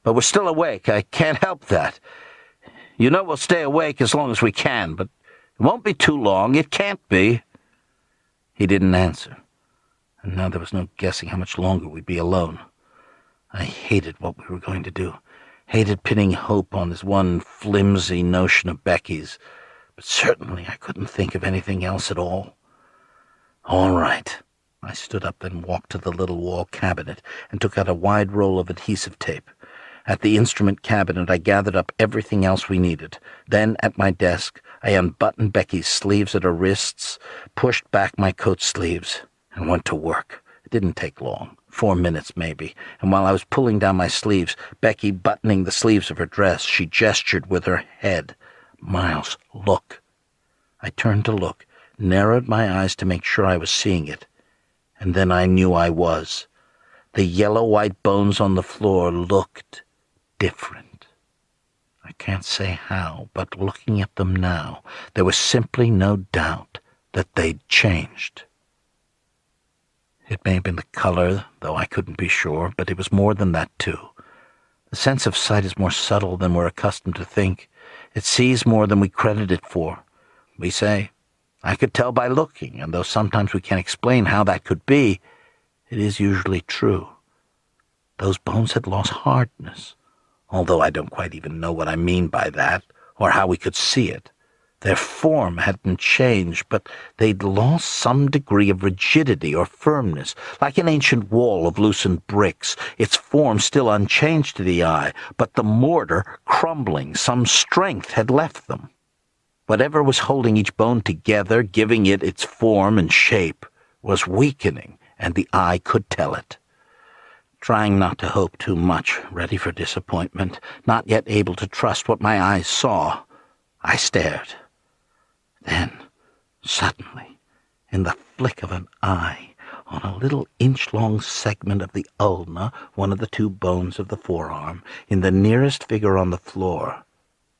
"but we're still awake. I can't help that. You know we'll stay awake as long as we can, but it won't be too long. It can't be." He didn't answer, and now there was no guessing how much longer we'd be alone. I hated what we were going to do, hated pinning hope on this one flimsy notion of Becky's, but certainly I couldn't think of anything else at all. "All right." I stood up, then walked to the little wall cabinet and took out a wide roll of adhesive tape. At the instrument cabinet, I gathered up everything else we needed. Then, at my desk, I unbuttoned Becky's sleeves at her wrists, pushed back my coat sleeves, and went to work. It didn't take long, four minutes maybe, and while I was pulling down my sleeves, Becky buttoning the sleeves of her dress, she gestured with her head. "Miles, look." I turned to look, narrowed my eyes to make sure I was seeing it. And then I knew I was. The yellow-white bones on the floor looked different. I can't say how, but looking at them now, there was simply no doubt that they'd changed. It may have been the color, though I couldn't be sure, but it was more than that, too. The sense of sight is more subtle than we're accustomed to think. It sees more than we credit it for. We say, "I could tell by looking," and though sometimes we can't explain how that could be, it is usually true. Those bones had lost hardness, although I don't quite even know what I mean by that, or how we could see it. Their form hadn't changed, but they'd lost some degree of rigidity or firmness, like an ancient wall of loosened bricks, its form still unchanged to the eye, but the mortar crumbling, some strength had left them. Whatever was holding each bone together, giving it its form and shape, was weakening, and the eye could tell it. Trying not to hope too much, ready for disappointment, not yet able to trust what my eyes saw, I stared. Then, suddenly, in the flick of an eye, on a little inch-long segment of the ulna, one of the two bones of the forearm, in the nearest figure on the floor,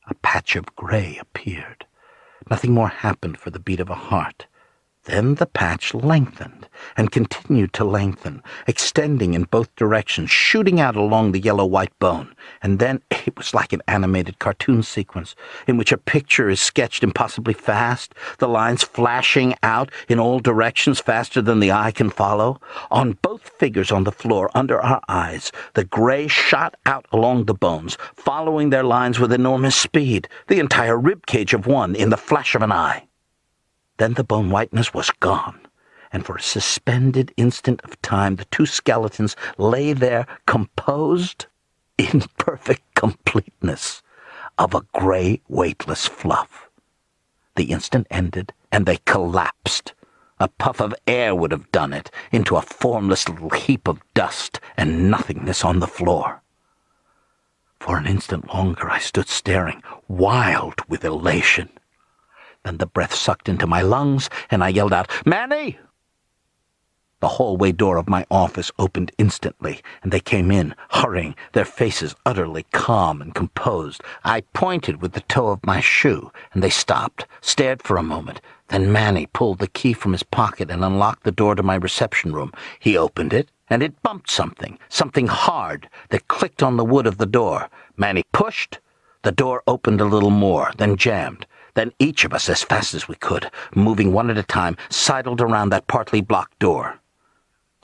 a patch of gray appeared. Nothing more happened for the beat of a heart. Then the patch lengthened, and continued to lengthen, extending in both directions, shooting out along the yellow-white bone, and then it was like an animated cartoon sequence, in which a picture is sketched impossibly fast, the lines flashing out in all directions faster than the eye can follow. On both figures on the floor, under our eyes, the gray shot out along the bones, following their lines with enormous speed, the entire ribcage of one in the flash of an eye. Then the bone whiteness was gone, and for a suspended instant of time the two skeletons lay there composed in perfect completeness of a gray, weightless fluff. The instant ended, and they collapsed. A puff of air would have done it, into a formless little heap of dust and nothingness on the floor. For an instant longer I stood staring, wild with elation. Then the breath sucked into my lungs, and I yelled out, "Manny!" The hallway door of my office opened instantly, and they came in, hurrying, their faces utterly calm and composed. I pointed with the toe of my shoe, and they stopped, stared for a moment. Then Manny pulled the key from his pocket and unlocked the door to my reception room. He opened it, and it bumped something, something hard, that clicked on the wood of the door. Manny pushed. The door opened a little more, then jammed. Then each of us, as fast as we could, moving one at a time, sidled around that partly blocked door.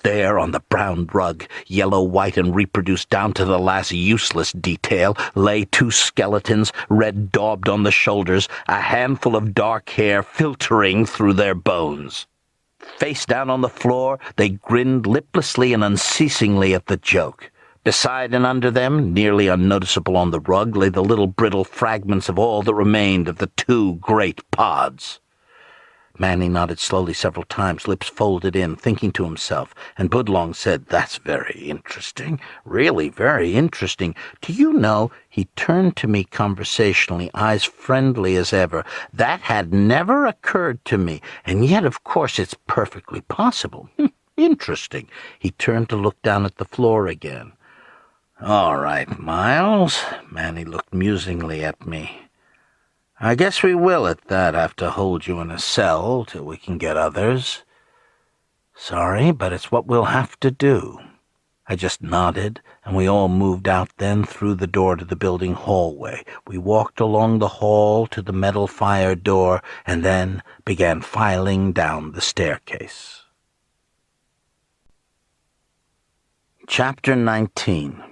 There, on the brown rug, yellow, white, and reproduced down to the last useless detail, lay two skeletons, red daubed on the shoulders, a handful of dark hair filtering through their bones. Face down on the floor, they grinned liplessly and unceasingly at the joke. Beside and under them, nearly unnoticeable on the rug, lay the little brittle fragments of all that remained of the two great pods. Manny nodded slowly several times, lips folded in, thinking to himself, and Budlong said, "That's very interesting, really very interesting. Do you know," he turned to me conversationally, eyes friendly as ever, "that had never occurred to me, and yet, of course, it's perfectly possible. Interesting." He turned to look down at the floor again. "All right, Miles." Manny looked musingly at me. "I guess we will, at that, have to hold you in a cell till we can get others. Sorry, but it's what we'll have to do." I just nodded, and we all moved out then through the door to the building hallway. We walked along the hall to the metal fire door, and then began filing down the staircase. Chapter nineteen.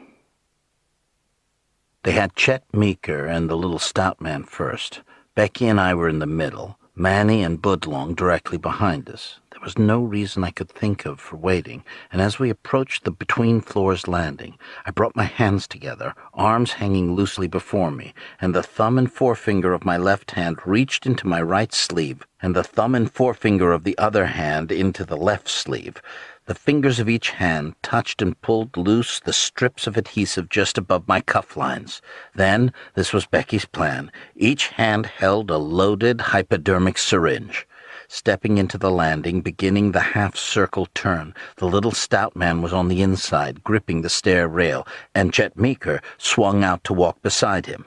They had Chet Meeker and the little stout man first. Becky and I were in the middle, Manny and Budlong directly behind us. There was no reason I could think of for waiting, and as we approached the between-floors landing, I brought my hands together, arms hanging loosely before me, and the thumb and forefinger of my left hand reached into my right sleeve, and the thumb and forefinger of the other hand into the left sleeve. The fingers of each hand touched and pulled loose the strips of adhesive just above my cuff lines. Then, this was Becky's plan, each hand held a loaded hypodermic syringe. Stepping into the landing, beginning the half-circle turn, the little stout man was on the inside, gripping the stair rail, and Chet Meeker swung out to walk beside him.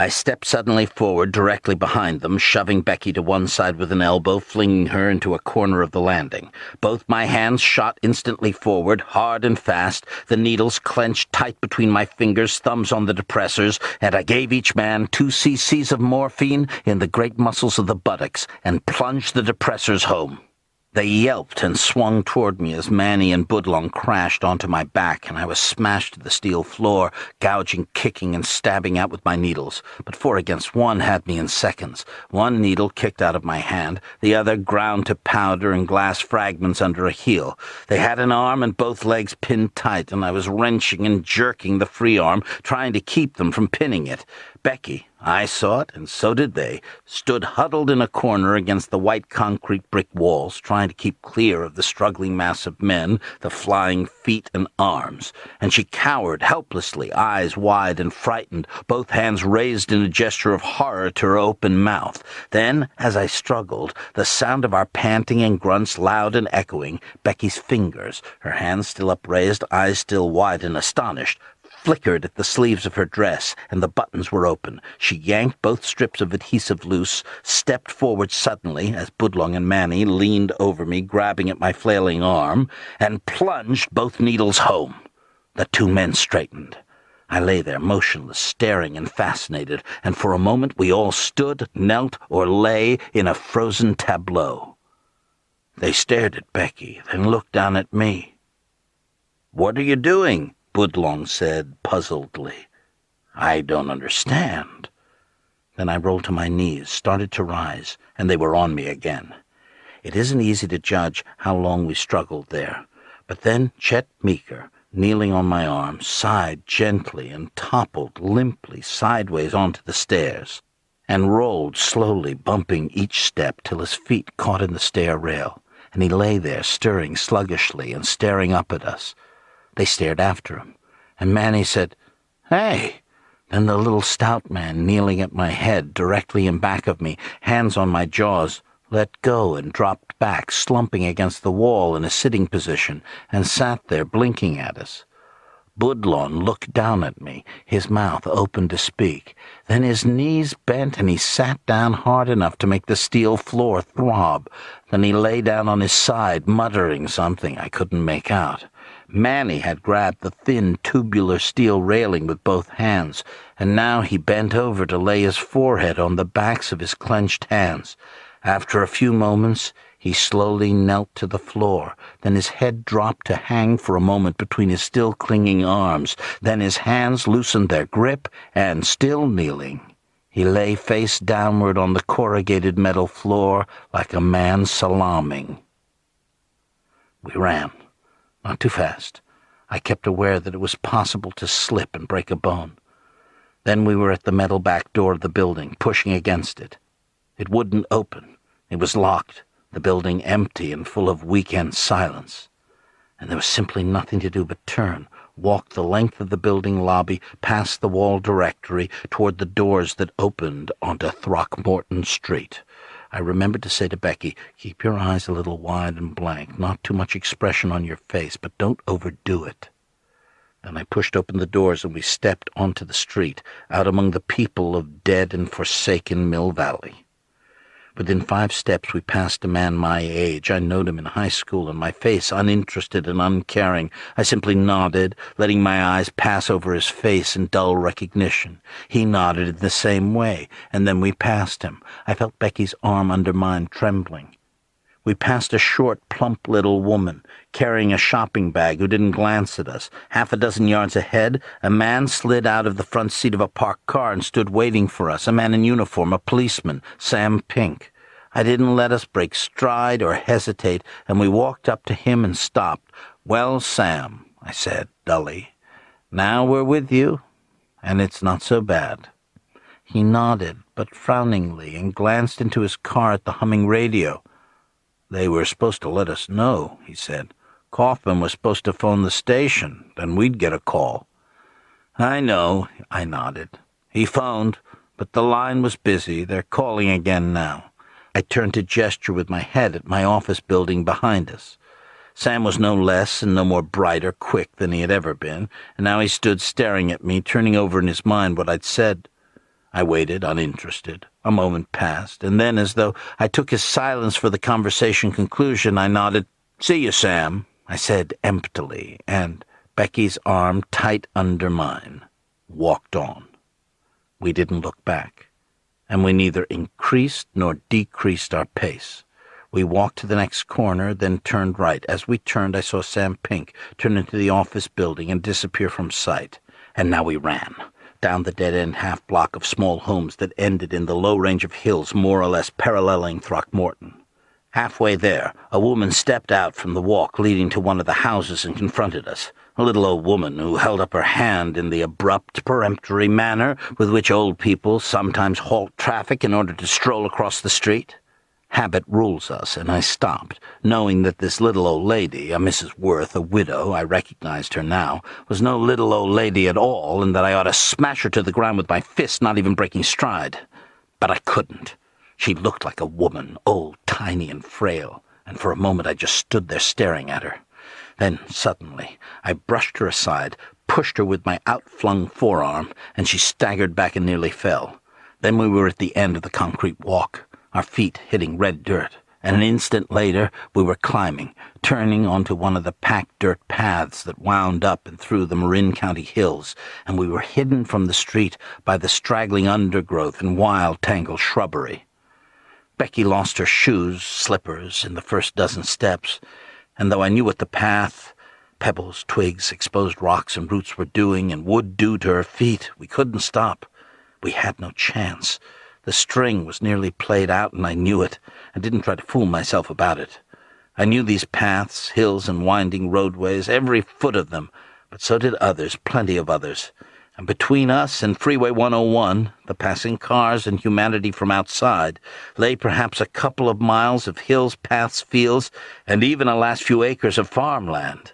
I stepped suddenly forward, directly behind them, shoving Becky to one side with an elbow, flinging her into a corner of the landing. Both my hands shot instantly forward, hard and fast, the needles clenched tight between my fingers, thumbs on the depressors, and I gave each man two cc's of morphine in the great muscles of the buttocks and plunged the depressors home. They yelped and swung toward me as Manny and Budlong crashed onto my back, and I was smashed to the steel floor, gouging, kicking, and stabbing out with my needles. But four against one had me in seconds. One needle kicked out of my hand, the other ground to powder and glass fragments under a heel. They had an arm and both legs pinned tight, and I was wrenching and jerking the free arm, trying to keep them from pinning it. Becky, I saw it, and so did they, stood huddled in a corner against the white concrete brick walls, trying to keep clear of the struggling mass of men, the flying feet and arms, and she cowered helplessly, eyes wide and frightened, both hands raised in a gesture of horror to her open mouth. Then, as I struggled, the sound of our panting and grunts loud and echoing, Becky's fingers, her hands still upraised, eyes still wide and astonished, flickered at the sleeves of her dress, and the buttons were open. She yanked both strips of adhesive loose, stepped forward suddenly as Budlong and Manny leaned over me, grabbing at my flailing arm, and plunged both needles home. The two men straightened. I lay there motionless, staring and fascinated, and for a moment we all stood, knelt, or lay in a frozen tableau. They stared at Becky, then looked down at me. "What are you doing?" Budlong said puzzledly. "I don't understand." Then I rolled to my knees, started to rise, and they were on me again. It isn't easy to judge how long we struggled there. But then Chet Meeker, kneeling on my arm, sighed gently and toppled limply sideways onto the stairs, and rolled slowly, bumping each step till his feet caught in the stair rail, and he lay there stirring sluggishly and staring up at us. They stared after him, and Manny said, "Hey!" Then the little stout man, kneeling at my head, directly in back of me, hands on my jaws, let go and dropped back, slumping against the wall in a sitting position, and sat there blinking at us. Budlong looked down at me, his mouth open to speak. Then his knees bent and he sat down hard enough to make the steel floor throb. Then he lay down on his side, muttering something I couldn't make out. Manny had grabbed the thin, tubular steel railing with both hands, and now he bent over to lay his forehead on the backs of his clenched hands. After a few moments, he slowly knelt to the floor, then his head dropped to hang for a moment between his still clinging arms, then his hands loosened their grip, and, still kneeling, he lay face downward on the corrugated metal floor like a man salaaming. We ran, not too fast. I kept aware that it was possible to slip and break a bone. Then we were at the metal back door of the building, pushing against it. It wouldn't open. It was locked. The building empty and full of weekend silence, and there was simply nothing to do but turn, walk the length of the building lobby, past the wall directory, toward the doors that opened onto Throckmorton Street. I remembered to say to Becky, keep your eyes a little wide and blank, not too much expression on your face, but don't overdo it. Then I pushed open the doors and we stepped onto the street, out among the people of dead and forsaken Mill Valley. Within five steps we passed a man my age. I knowed him in high school, and my face, uninterested and uncaring, I simply nodded, letting my eyes pass over his face in dull recognition. He nodded in the same way, and then we passed him. I felt Becky's arm under mine, trembling. We passed a short, plump little woman, carrying a shopping bag, who didn't glance at us. Half a dozen yards ahead, a man slid out of the front seat of a parked car and stood waiting for us, a man in uniform, a policeman, Sam Pink. I didn't let us break stride or hesitate, and we walked up to him and stopped. "Well, Sam," I said, dully, "now we're with you, and it's not so bad." He nodded, but frowningly, and glanced into his car at the humming radio. "They were supposed to let us know," he said. "Kaufman was supposed to phone the station, then we'd get a call." "I know," I nodded. "He phoned, but the line was busy. They're calling again now." I turned to gesture with my head at my office building behind us. Sam was no less and no more bright or quick than he had ever been, and now he stood staring at me, turning over in his mind what I'd said. I waited, uninterested. A moment passed, and then, as though I took his silence for the conversation conclusion, I nodded. "See you, Sam," I said emptily, and Becky's arm, tight under mine, walked on. We didn't look back, and we neither increased nor decreased our pace. We walked to the next corner, then turned right. As we turned, I saw Sam Pink turn into the office building and disappear from sight, and now we ran. Down the dead-end half-block of small homes that ended in the low range of hills more or less paralleling Throckmorton. Halfway there, a woman stepped out from the walk leading to one of the houses and confronted us, a little old woman who held up her hand in the abrupt, peremptory manner with which old people sometimes halt traffic in order to stroll across the street. Habit rules us, and I stopped, knowing that this little old lady, a Missus Worth, a widow, I recognized her now, was no little old lady at all, and that I ought to smash her to the ground with my fist, not even breaking stride. But I couldn't. She looked like a woman, old, tiny, and frail, and for a moment I just stood there staring at her. Then, suddenly, I brushed her aside, pushed her with my outflung forearm, and she staggered back and nearly fell. Then we were at the end of the concrete walk, our feet hitting red dirt, and an instant later we were climbing, turning onto one of the packed dirt paths that wound up and through the Marin County hills, and we were hidden from the street by the straggling undergrowth and wild tangle shrubbery. Becky lost her shoes, slippers, in the first dozen steps, and though I knew what the path, pebbles, twigs, exposed rocks and roots were doing and would do to her feet, we couldn't stop. We had no chance. The string was nearly played out, and I knew it. I didn't try to fool myself about it. I knew these paths, hills, and winding roadways, every foot of them, but so did others, plenty of others. And between us and Freeway one oh one, the passing cars and humanity from outside, lay perhaps a couple of miles of hills, paths, fields, and even a last few acres of farmland.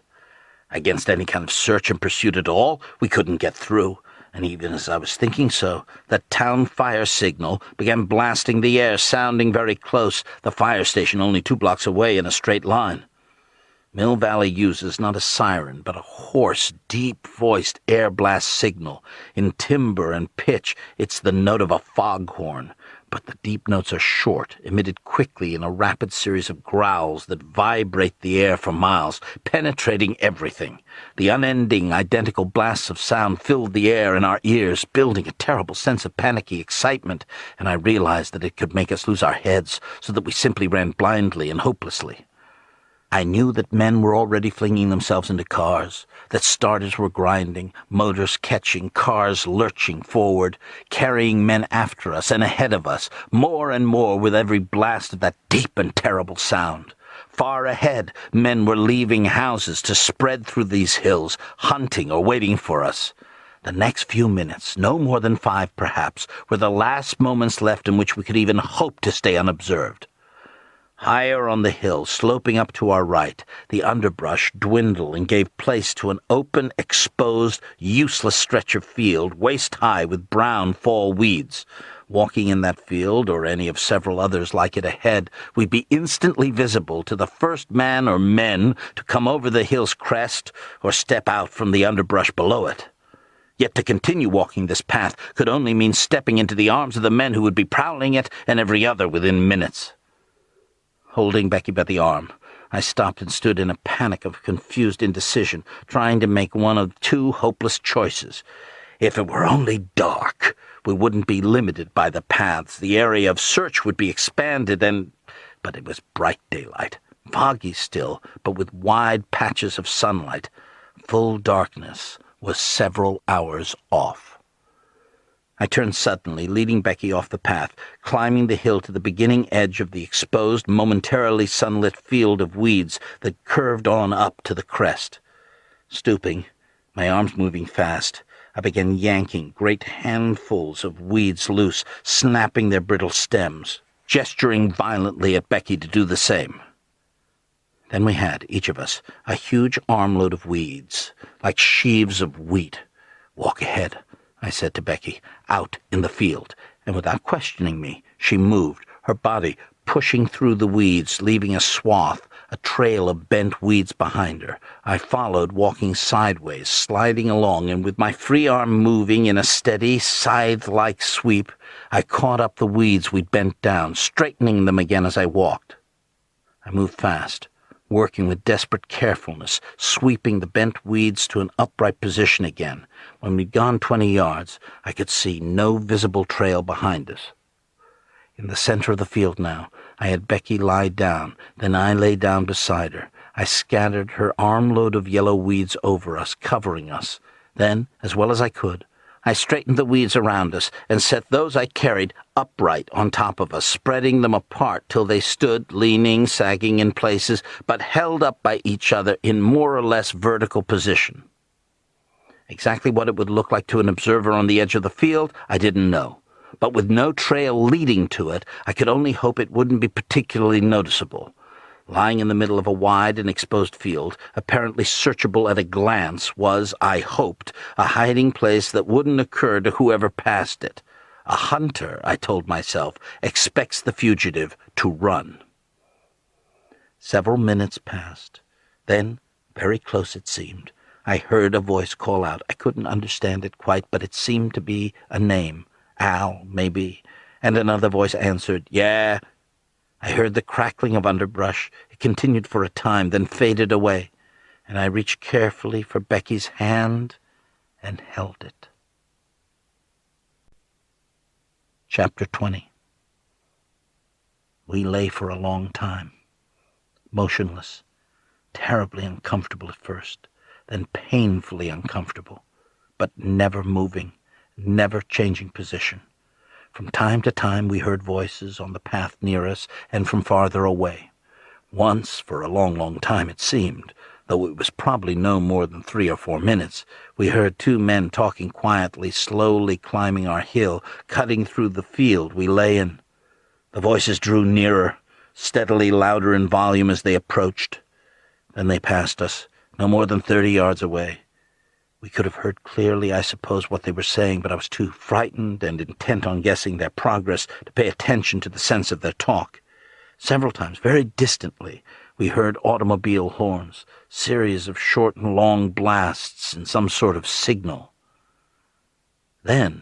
Against any kind of search and pursuit at all, we couldn't get through. and even as I was thinking so, the town fire signal began blasting the air, sounding very close, the fire station only two blocks away in a straight line. Mill Valley uses not a siren, but a hoarse, deep-voiced air blast signal. In timbre and pitch, it's the note of a foghorn, but the deep notes are short, emitted quickly in a rapid series of growls that vibrate the air for miles, penetrating everything. The unending, identical blasts of sound filled the air in our ears, building a terrible sense of panicky excitement, and I realized that it could make us lose our heads, so that we simply ran blindly and hopelessly. I knew that men were already flinging themselves into cars, that starters were grinding, motors catching, cars lurching forward, carrying men after us and ahead of us, more and more with every blast of that deep and terrible sound. Far ahead, men were leaving houses to spread through these hills, hunting or waiting for us. The next few minutes, no more than five perhaps, were the last moments left in which we could even hope to stay unobserved. Higher on the hill, sloping up to our right, the underbrush dwindled and gave place to an open, exposed, useless stretch of field, waist-high with brown fall weeds. Walking in that field, or any of several others like it ahead, we'd be instantly visible to the first man or men to come over the hill's crest or step out from the underbrush below it. Yet to continue walking this path could only mean stepping into the arms of the men who would be prowling it and every other within minutes. Holding Becky by the arm, I stopped and stood in a panic of confused indecision, trying to make one of two hopeless choices. If it were only dark, we wouldn't be limited by the paths. The area of search would be expanded and... But it was bright daylight, foggy still, but with wide patches of sunlight. Full darkness was several hours off. I turned suddenly, leading Becky off the path, climbing the hill to the beginning edge of the exposed, momentarily sunlit field of weeds that curved on up to the crest. Stooping, my arms moving fast, I began yanking great handfuls of weeds loose, snapping their brittle stems, gesturing violently at Becky to do the same. Then we had, each of us, a huge armload of weeds, like sheaves of wheat. Walk ahead, I said to Becky, out in the field, and without questioning me, she moved, her body pushing through the weeds, leaving a swath, a trail of bent weeds behind her. I followed, walking sideways, sliding along, and with my free arm moving in a steady, scythe-like sweep, I caught up the weeds we'd bent down, straightening them again as I walked. I moved fast, working with desperate carefulness, sweeping the bent weeds to an upright position again. When we'd gone twenty yards, I could see no visible trail behind us. In the center of the field now, I had Becky lie down, then I lay down beside her. I scattered her armload of yellow weeds over us, covering us. Then, as well as I could, I straightened the weeds around us and set those I carried upright on top of us, spreading them apart till they stood, leaning, sagging in places, but held up by each other in more or less vertical position. Exactly what it would look like to an observer on the edge of the field, I didn't know, but with no trail leading to it, I could only hope it wouldn't be particularly noticeable. Lying in the middle of a wide and exposed field, apparently searchable at a glance, was, I hoped, a hiding place that wouldn't occur to whoever passed it. A hunter, I told myself, expects the fugitive to run. Several minutes passed. Then, very close it seemed, I heard a voice call out. I couldn't understand it quite, but it seemed to be a name. Al, maybe. And another voice answered, "Yeah." I heard the crackling of underbrush. It continued for a time, then faded away, and I reached carefully for Becky's hand and held it. Chapter twenty. We lay for a long time, motionless, terribly uncomfortable at first, then painfully uncomfortable, but never moving, never changing position. From time to time we heard voices on the path near us and from farther away. Once, for a long, long time it seemed, though it was probably no more than three or four minutes, we heard two men talking quietly, slowly climbing our hill, cutting through the field we lay in. The voices drew nearer, steadily louder in volume as they approached. Then they passed us, no more than thirty yards away. We could have heard clearly, I suppose, what they were saying, but I was too frightened and intent on guessing their progress to pay attention to the sense of their talk. Several times, very distantly, we heard automobile horns, series of short and long blasts, and some sort of signal. Then,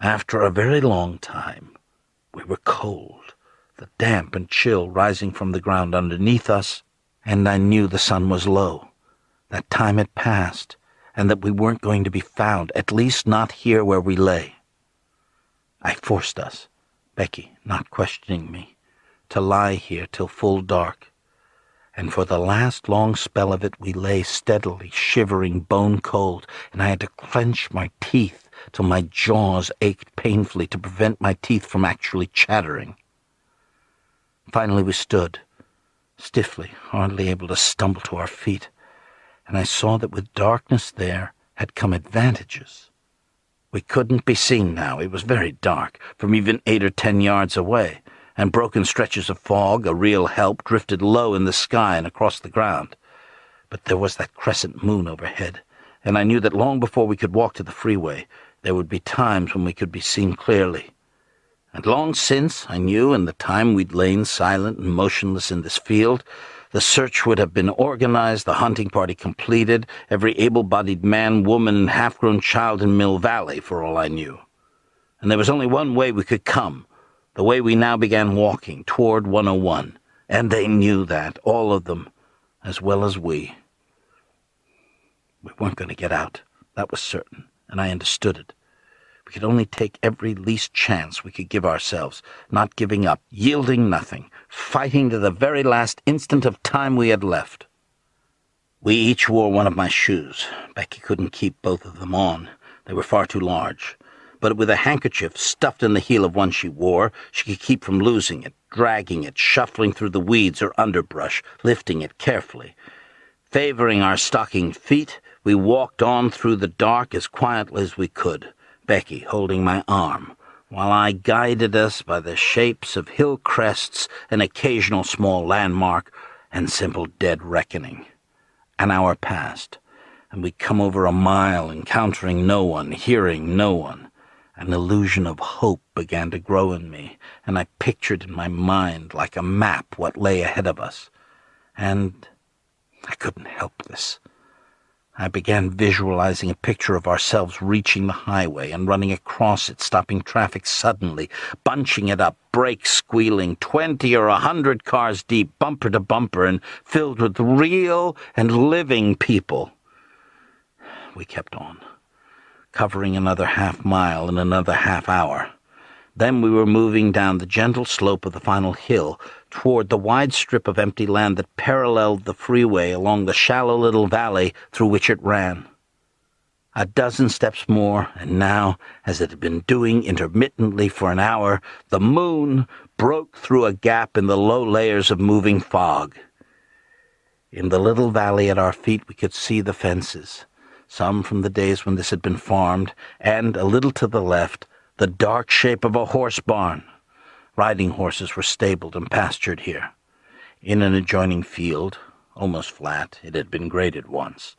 after a very long time, we were cold, the damp and chill rising from the ground underneath us, and I knew the sun was low, that time had passed, and that we weren't going to be found, at least not here where we lay. I forced us, Becky not questioning me, to lie here till full dark, and for the last long spell of it we lay steadily, shivering, bone cold, and I had to clench my teeth till my jaws ached painfully to prevent my teeth from actually chattering. Finally we stood, stiffly, hardly able to stumble to our feet, and I saw that with darkness there had come advantages. We couldn't be seen now. It was very dark, from even eight or ten yards away, and broken stretches of fog, a real help, drifted low in the sky and across the ground. But there was that crescent moon overhead, and I knew that long before we could walk to the freeway, there would be times when we could be seen clearly. And long since, I knew, in the time we'd lain silent and motionless in this field, the search would have been organized, the hunting party completed, every able-bodied man, woman, and half-grown child in Mill Valley, for all I knew. And there was only one way we could come, the way we now began walking, toward one oh one. And they knew that, all of them, as well as we. We weren't going to get out, that was certain, and I understood it. We could only take every least chance we could give ourselves, not giving up, yielding nothing, fighting to the very last instant of time we had left. We each wore one of my shoes. Becky couldn't keep both of them on. They were far too large. But with a handkerchief stuffed in the heel of one she wore, she could keep from losing it, dragging it, shuffling through the weeds or underbrush, lifting it carefully. Favoring our stockinged feet, we walked on through the dark as quietly as we could, Becky holding my arm, while I guided us by the shapes of hill crests, an occasional small landmark, and simple dead reckoning. An hour passed, and we'd come over a mile, encountering no one, hearing no one. An illusion of hope began to grow in me, and I pictured in my mind, like a map, what lay ahead of us. And I couldn't help this. I began visualizing a picture of ourselves reaching the highway and running across it, stopping traffic suddenly, bunching it up, brakes squealing, twenty or a hundred cars deep, bumper to bumper, and filled with real and living people. We kept on, covering another half mile in another half hour. Then we were moving down the gentle slope of the final hill, toward the wide strip of empty land that paralleled the freeway along the shallow little valley through which it ran. A dozen steps more, and now, as it had been doing intermittently for an hour, the moon broke through a gap in the low layers of moving fog. In the little valley at our feet we could see the fences, some from the days when this had been farmed, and, a little to the left, the dark shape of a horse barn. Riding horses were stabled and pastured here. In an adjoining field, almost flat, it had been graded once,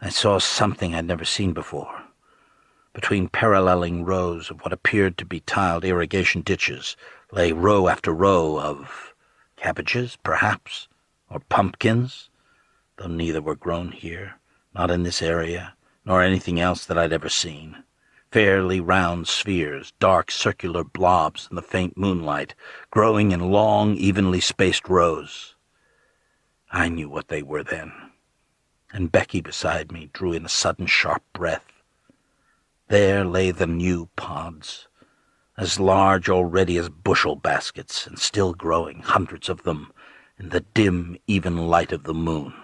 I saw something I'd never seen before. Between paralleling rows of what appeared to be tiled irrigation ditches lay row after row of cabbages, perhaps, or pumpkins, though neither were grown here, not in this area, nor anything else that I'd ever seen. Fairly round spheres, dark circular blobs in the faint moonlight, growing in long, evenly spaced rows. I knew what they were then, and Becky beside me drew in a sudden sharp breath. There lay the new pods, as large already as bushel baskets, and still growing, hundreds of them, in the dim, even light of the moon.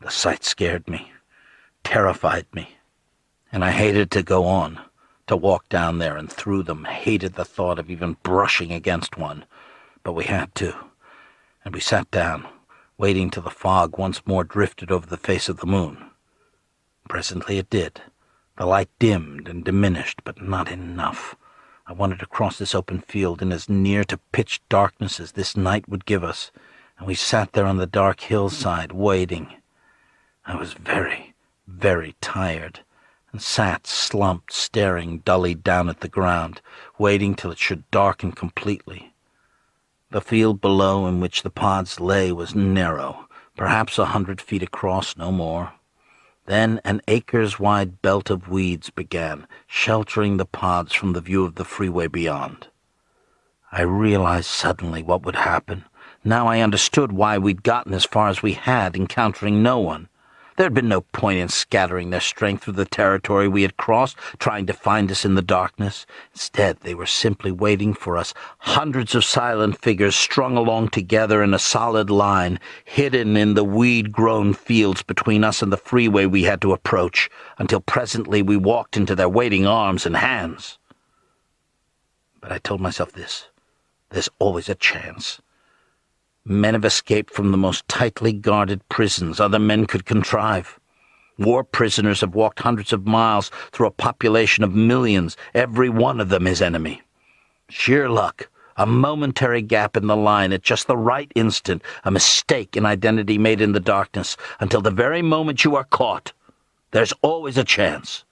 The sight scared me, terrified me. And I hated to go on, to walk down there and through them, hated the thought of even brushing against one. But we had to, and we sat down, waiting till the fog once more drifted over the face of the moon. Presently it did. The light dimmed and diminished, but not enough. I wanted to cross this open field in as near to pitch darkness as this night would give us, and we sat there on the dark hillside, waiting. I was very, very tired, and sat slumped, staring dully down at the ground, waiting till it should darken completely. The field below in which the pods lay was narrow, perhaps a hundred feet across, no more. Then an acres-wide belt of weeds began, sheltering the pods from the view of the freeway beyond. I realized suddenly what would happen. Now I understood why we'd gotten as far as we had, encountering no one. There had been no point in scattering their strength through the territory we had crossed, trying to find us in the darkness. Instead, they were simply waiting for us, hundreds of silent figures strung along together in a solid line, hidden in the weed-grown fields between us and the freeway we had to approach, until presently we walked into their waiting arms and hands. But I told myself this: there's always a chance. Men have escaped from the most tightly guarded prisons other men could contrive. War prisoners have walked hundreds of miles through a population of millions, every one of them his enemy. Sheer luck, a momentary gap in the line at just the right instant, a mistake in identity made in the darkness, until the very moment you are caught. There's always a chance.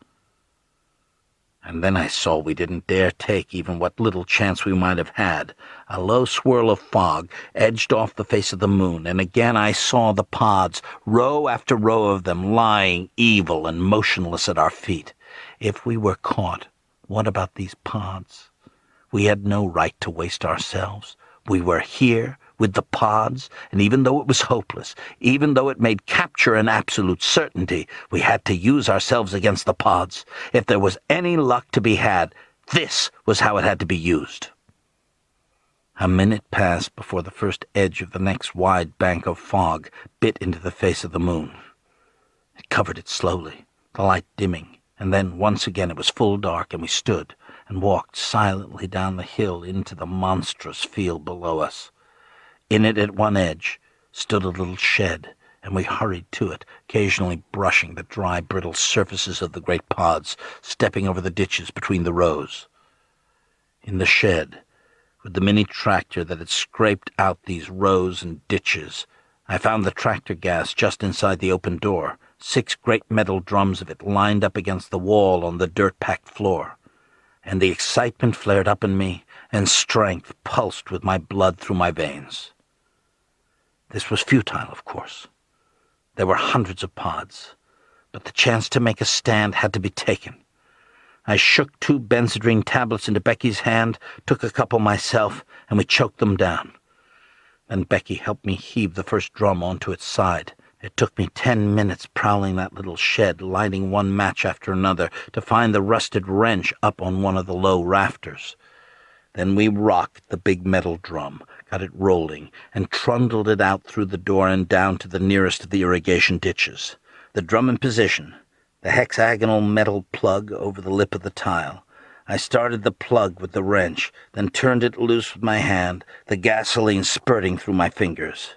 And then I saw we didn't dare take even what little chance we might have had. A low swirl of fog edged off the face of the moon, and again I saw the pods, row after row of them, lying evil and motionless at our feet. If we were caught, what about these pods? We had no right to waste ourselves. We were here with the pods, and even though it was hopeless, even though it made capture an absolute certainty, we had to use ourselves against the pods. If there was any luck to be had, this was how it had to be used. A minute passed before the first edge of the next wide bank of fog bit into the face of the moon. It covered it slowly, the light dimming, and then once again it was full dark, and we stood and walked silently down the hill into the monstrous field below us. In it at one edge stood a little shed, and we hurried to it, occasionally brushing the dry, brittle surfaces of the great pods, stepping over the ditches between the rows. In the shed, with the mini tractor that had scraped out these rows and ditches, I found the tractor gas just inside the open door, six great metal drums of it lined up against the wall on the dirt-packed floor. And the excitement flared up in me, and strength pulsed with my blood through my veins. This was futile, of course. There were hundreds of pods, but the chance to make a stand had to be taken. I shook two Benzedrine tablets into Becky's hand, took a couple myself, and we choked them down. Then Becky helped me heave the first drum onto its side. It took me ten minutes prowling that little shed, lighting one match after another, to find the rusted wrench up on one of the low rafters. Then we rocked the big metal drum, got it rolling, and trundled it out through the door and down to the nearest of the irrigation ditches. The drum in position, the hexagonal metal plug over the lip of the tile. I started the plug with the wrench, then turned it loose with my hand, the gasoline spurting through my fingers.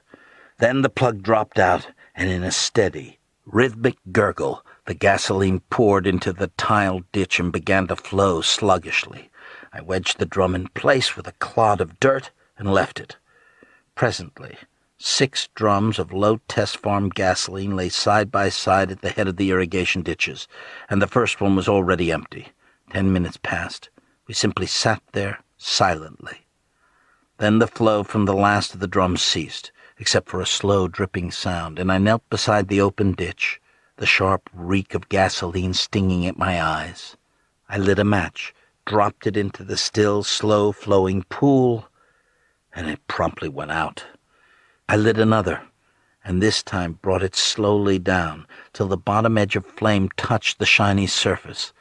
Then the plug dropped out, and in a steady, rhythmic gurgle, the gasoline poured into the tile ditch and began to flow sluggishly. I wedged the drum in place with a clod of dirt and left it. Presently, six drums of low-test farm gasoline lay side by side at the head of the irrigation ditches, and the first one was already empty. Ten minutes passed. We simply sat there silently. Then the flow from the last of the drums ceased, except for a slow dripping sound, and I knelt beside the open ditch, the sharp reek of gasoline stinging at my eyes. I lit a match, dropped it into the still, slow-flowing pool, and it promptly went out. I lit another, and this time brought it slowly down till the bottom edge of flame touched the shiny surface.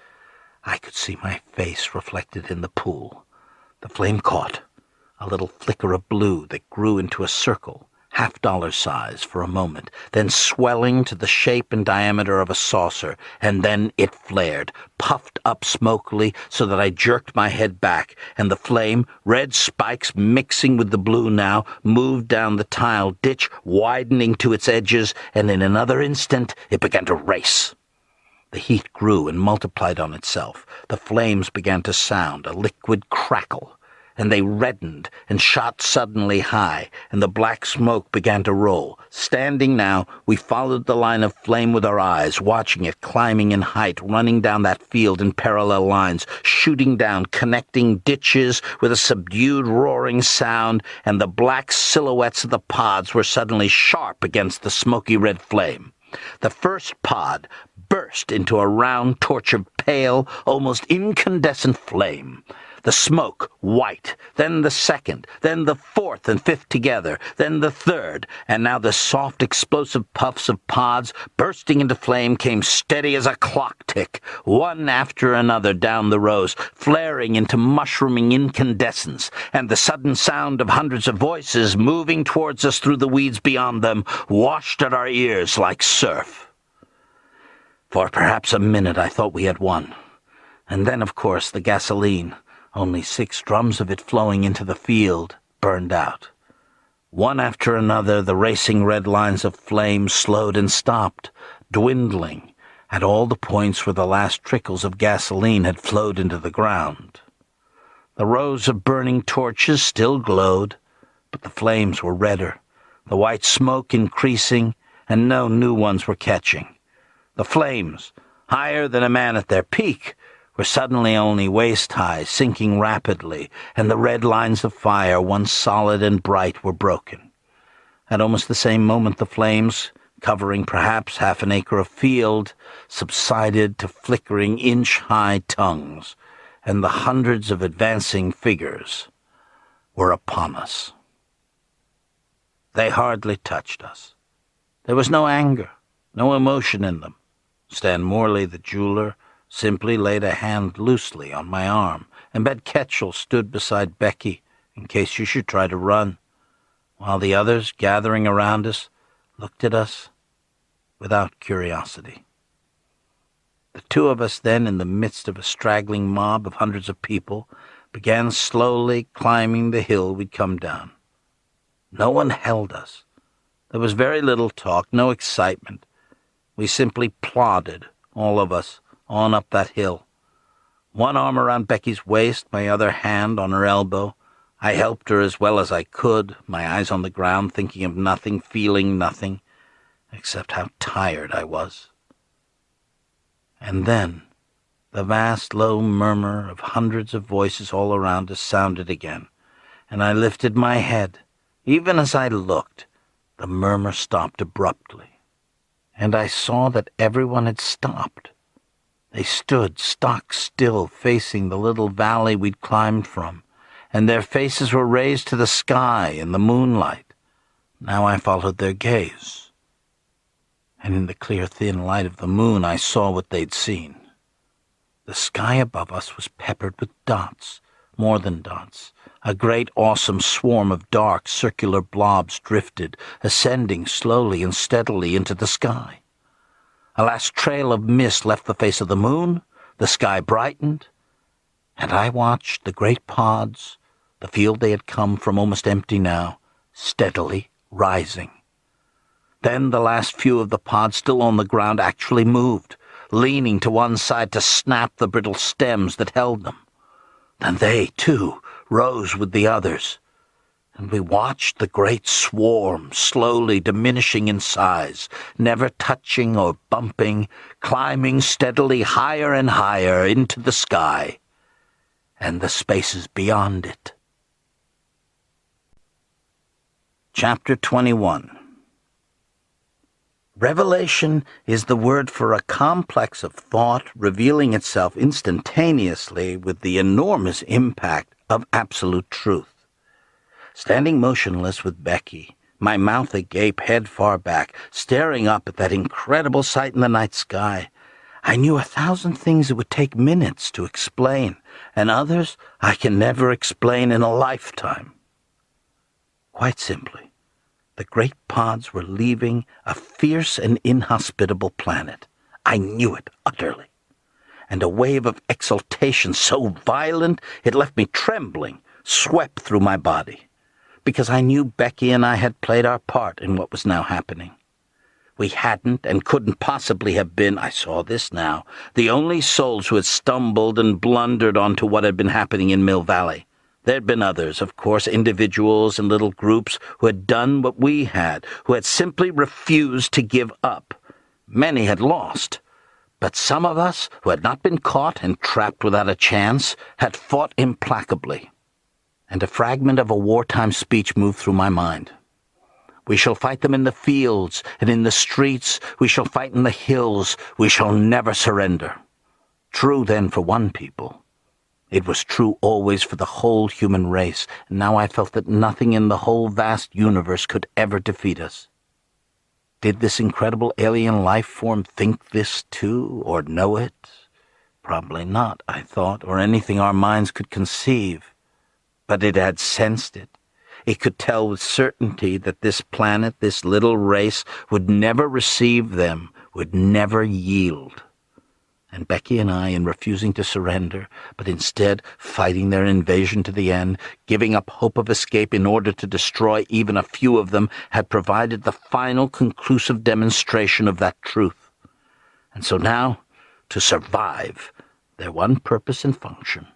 I could see my face reflected in the pool. The flame caught, a little flicker of blue that grew into a circle, half-dollar size for a moment, then swelling to the shape and diameter of a saucer, and then it flared, puffed up smokily so that I jerked my head back, and the flame, red spikes mixing with the blue now, moved down the tile ditch, widening to its edges, and in another instant it began to race. The heat grew and multiplied on itself. The flames began to sound, a liquid crackle. and they reddened and shot suddenly high, and the black smoke began to roll. Standing now, we followed the line of flame with our eyes, watching it climbing in height, running down that field in parallel lines, shooting down, connecting ditches with a subdued roaring sound, and the black silhouettes of the pods were suddenly sharp against the smoky red flame. The first pod burst into a round torch of pale, almost incandescent flame. The smoke, white, then the second, then the fourth and fifth together, then the third, and now the soft explosive puffs of pods bursting into flame came steady as a clock tick, one after another down the rows, flaring into mushrooming incandescence, and the sudden sound of hundreds of voices moving towards us through the weeds beyond them washed at our ears like surf. For perhaps a minute I thought we had won, and then, of course, the gasoline— only six drums of it flowing into the field, burned out. One after another, the racing red lines of flame slowed and stopped, dwindling at all the points where the last trickles of gasoline had flowed into the ground. The rows of burning torches still glowed, but the flames were redder, the white smoke increasing, and no new ones were catching. The flames, higher than a man at their peak, were suddenly only waist-high, sinking rapidly, and the red lines of fire, once solid and bright, were broken. At almost the same moment the flames, covering perhaps half an acre of field, subsided to flickering inch-high tongues, and the hundreds of advancing figures were upon us. They hardly touched us. There was no anger, no emotion in them. Stan Morley, the jeweler, simply laid a hand loosely on my arm, and Bed Ketchell stood beside Becky in case she should try to run, while the others, gathering around us, looked at us without curiosity. The two of us then, in the midst of a straggling mob of hundreds of people, began slowly climbing the hill we'd come down. No one held us. There was very little talk, no excitement. We simply plodded, all of us, on up that hill. One arm around Becky's waist, my other hand on her elbow. I helped her as well as I could, my eyes on the ground, thinking of nothing, feeling nothing, except how tired I was. And then the vast low murmur of hundreds of voices all around us sounded again, and I lifted my head. Even as I looked, the murmur stopped abruptly, and I saw that everyone had stopped. They stood stock still, facing the little valley we'd climbed from, and their faces were raised to the sky in the moonlight. Now I followed their gaze, and in the clear, thin light of the moon I saw what they'd seen. The sky above us was peppered with dots, more than dots. A great, awesome swarm of dark, circular blobs drifted, ascending slowly and steadily into the sky. A last trail of mist left the face of the moon, the sky brightened, and I watched the great pods, the field they had come from almost empty now, steadily rising. Then the last few of the pods still on the ground actually moved, leaning to one side to snap the brittle stems that held them. Then they, too, rose with the others, and we watched the great swarm slowly diminishing in size, never touching or bumping, climbing steadily higher and higher into the sky, and the spaces beyond it. Chapter twenty-one. Revelation is the word for a complex of thought revealing itself instantaneously with the enormous impact of absolute truth. Standing motionless with Becky, my mouth agape, head far back, staring up at that incredible sight in the night sky, I knew a thousand things that would take minutes to explain, and others I can never explain in a lifetime. Quite simply, the great pods were leaving a fierce and inhospitable planet. I knew it utterly, and a wave of exultation so violent it left me trembling swept through my body, because I knew Becky and I had played our part in what was now happening. We hadn't and couldn't possibly have been, I saw this now, the only souls who had stumbled and blundered onto what had been happening in Mill Valley. There had been others, of course, individuals and little groups who had done what we had, who had simply refused to give up. Many had lost, but some of us, who had not been caught and trapped without a chance, had fought implacably. And a fragment of a wartime speech moved through my mind. We shall fight them in the fields and in the streets. We shall fight in the hills. We shall never surrender. True then for one people. It was true always for the whole human race, and now I felt that nothing in the whole vast universe could ever defeat us. Did this incredible alien life form think this too, or know it? Probably not, I thought, or anything our minds could conceive. But it had sensed it. It could tell with certainty that this planet, this little race, would never receive them, would never yield. And Becky and I, in refusing to surrender, but instead fighting their invasion to the end, giving up hope of escape in order to destroy even a few of them, had provided the final conclusive demonstration of that truth. And so now, to survive, their one purpose and function,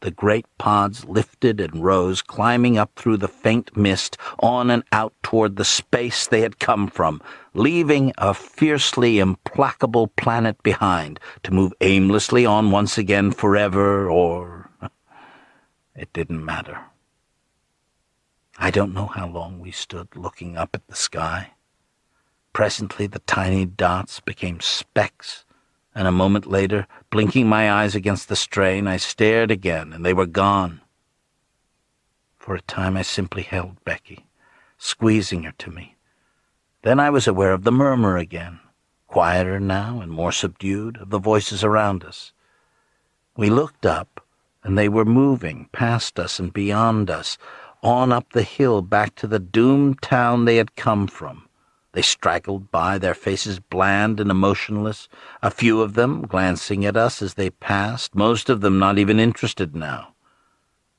the great pods lifted and rose, climbing up through the faint mist, on and out toward the space they had come from, leaving a fiercely implacable planet behind, to move aimlessly on once again forever, or... It didn't matter. I don't know how long we stood looking up at the sky. Presently the tiny dots became specks, and a moment later, blinking my eyes against the strain, I stared again, and they were gone. For a time I simply held Becky, squeezing her to me. Then I was aware of the murmur again, quieter now and more subdued, of the voices around us. We looked up, and they were moving past us and beyond us, on up the hill back to the doomed town they had come from. They straggled by, their faces bland and emotionless, a few of them glancing at us as they passed, most of them not even interested now.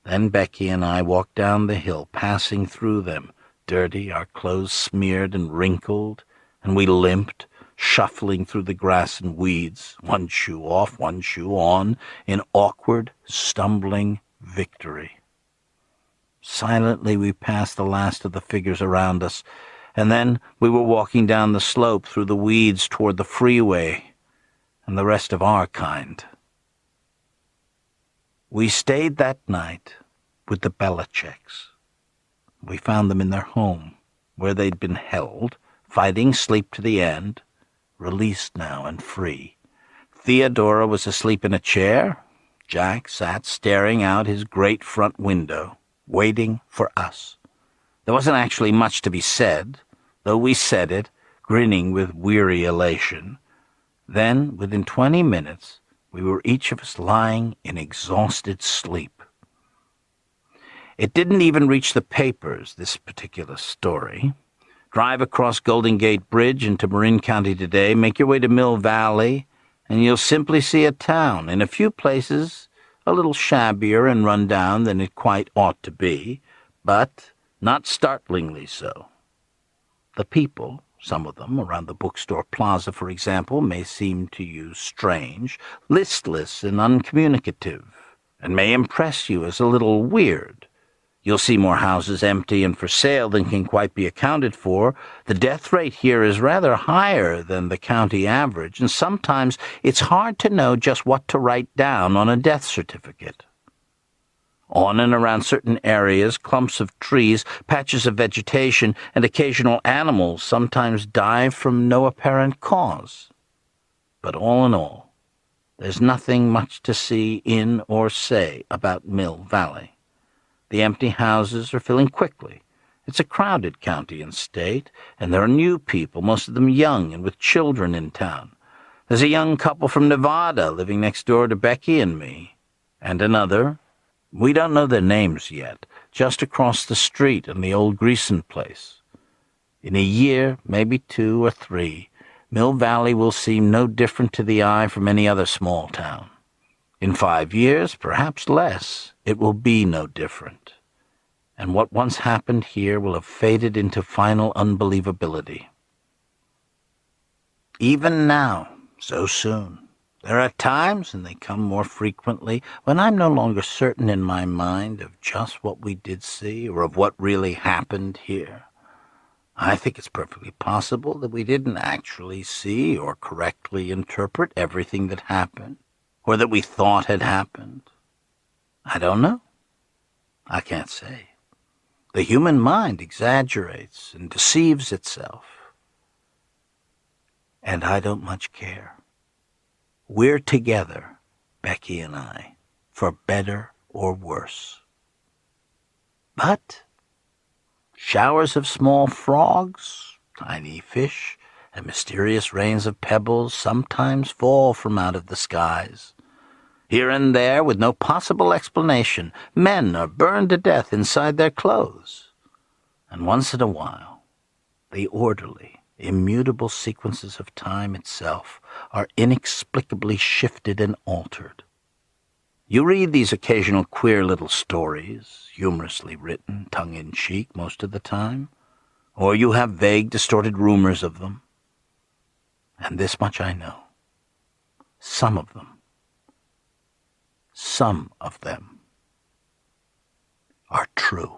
Then Becky and I walked down the hill, passing through them, dirty, our clothes smeared and wrinkled, and we limped, shuffling through the grass and weeds, one shoe off, one shoe on, in awkward, stumbling victory. Silently we passed the last of the figures around us, and then we were walking down the slope through the weeds toward the freeway and the rest of our kind. We stayed that night with the Belichicks. We found them in their home, where they'd been held, fighting sleep to the end, released now and free. Theodora was asleep in a chair. Jack sat staring out his great front window, waiting for us. There wasn't actually much to be said, though we said it, grinning with weary elation. Then, within twenty minutes, we were each of us lying in exhausted sleep. It didn't even reach the papers, this particular story. Drive across Golden Gate Bridge into Marin County today, make your way to Mill Valley, and you'll simply see a town, in a few places, a little shabbier and run down than it quite ought to be, but... not startlingly so. The people, some of them, around the bookstore plaza, for example, may seem to you strange, listless and uncommunicative, and may impress you as a little weird. You'll see more houses empty and for sale than can quite be accounted for. The death rate here is rather higher than the county average, and sometimes it's hard to know just what to write down on a death certificate. On and around certain areas, clumps of trees, patches of vegetation, and occasional animals sometimes die from no apparent cause. But all in all, there's nothing much to see in or say about Mill Valley. The empty houses are filling quickly. It's a crowded county and state, and there are new people, most of them young and with children in town. There's a young couple from Nevada living next door to Becky and me, and another... we don't know their names yet, just across the street in the old Greeson place. In a year, maybe two or three, Mill Valley will seem no different to the eye from any other small town. In five years, perhaps less, it will be no different. And what once happened here will have faded into final unbelievability. Even now, so soon, There are times, and they come more frequently, when I'm no longer certain in my mind of just what we did see or of what really happened here. I think it's perfectly possible that we didn't actually see or correctly interpret everything that happened, or that we thought had happened. I don't know. I can't say. The human mind exaggerates and deceives itself. And I don't much care. We're together, Becky and I, for better or worse. But showers of small frogs, tiny fish, and mysterious rains of pebbles sometimes fall from out of the skies. Here and there, with no possible explanation, men are burned to death inside their clothes. And once in a while, the orderly, immutable sequences of time itself are inexplicably shifted and altered. You read these occasional queer little stories, humorously written, tongue-in-cheek most of the time, or you have vague, distorted rumors of them. And this much I know. Some of them, some of them, are true.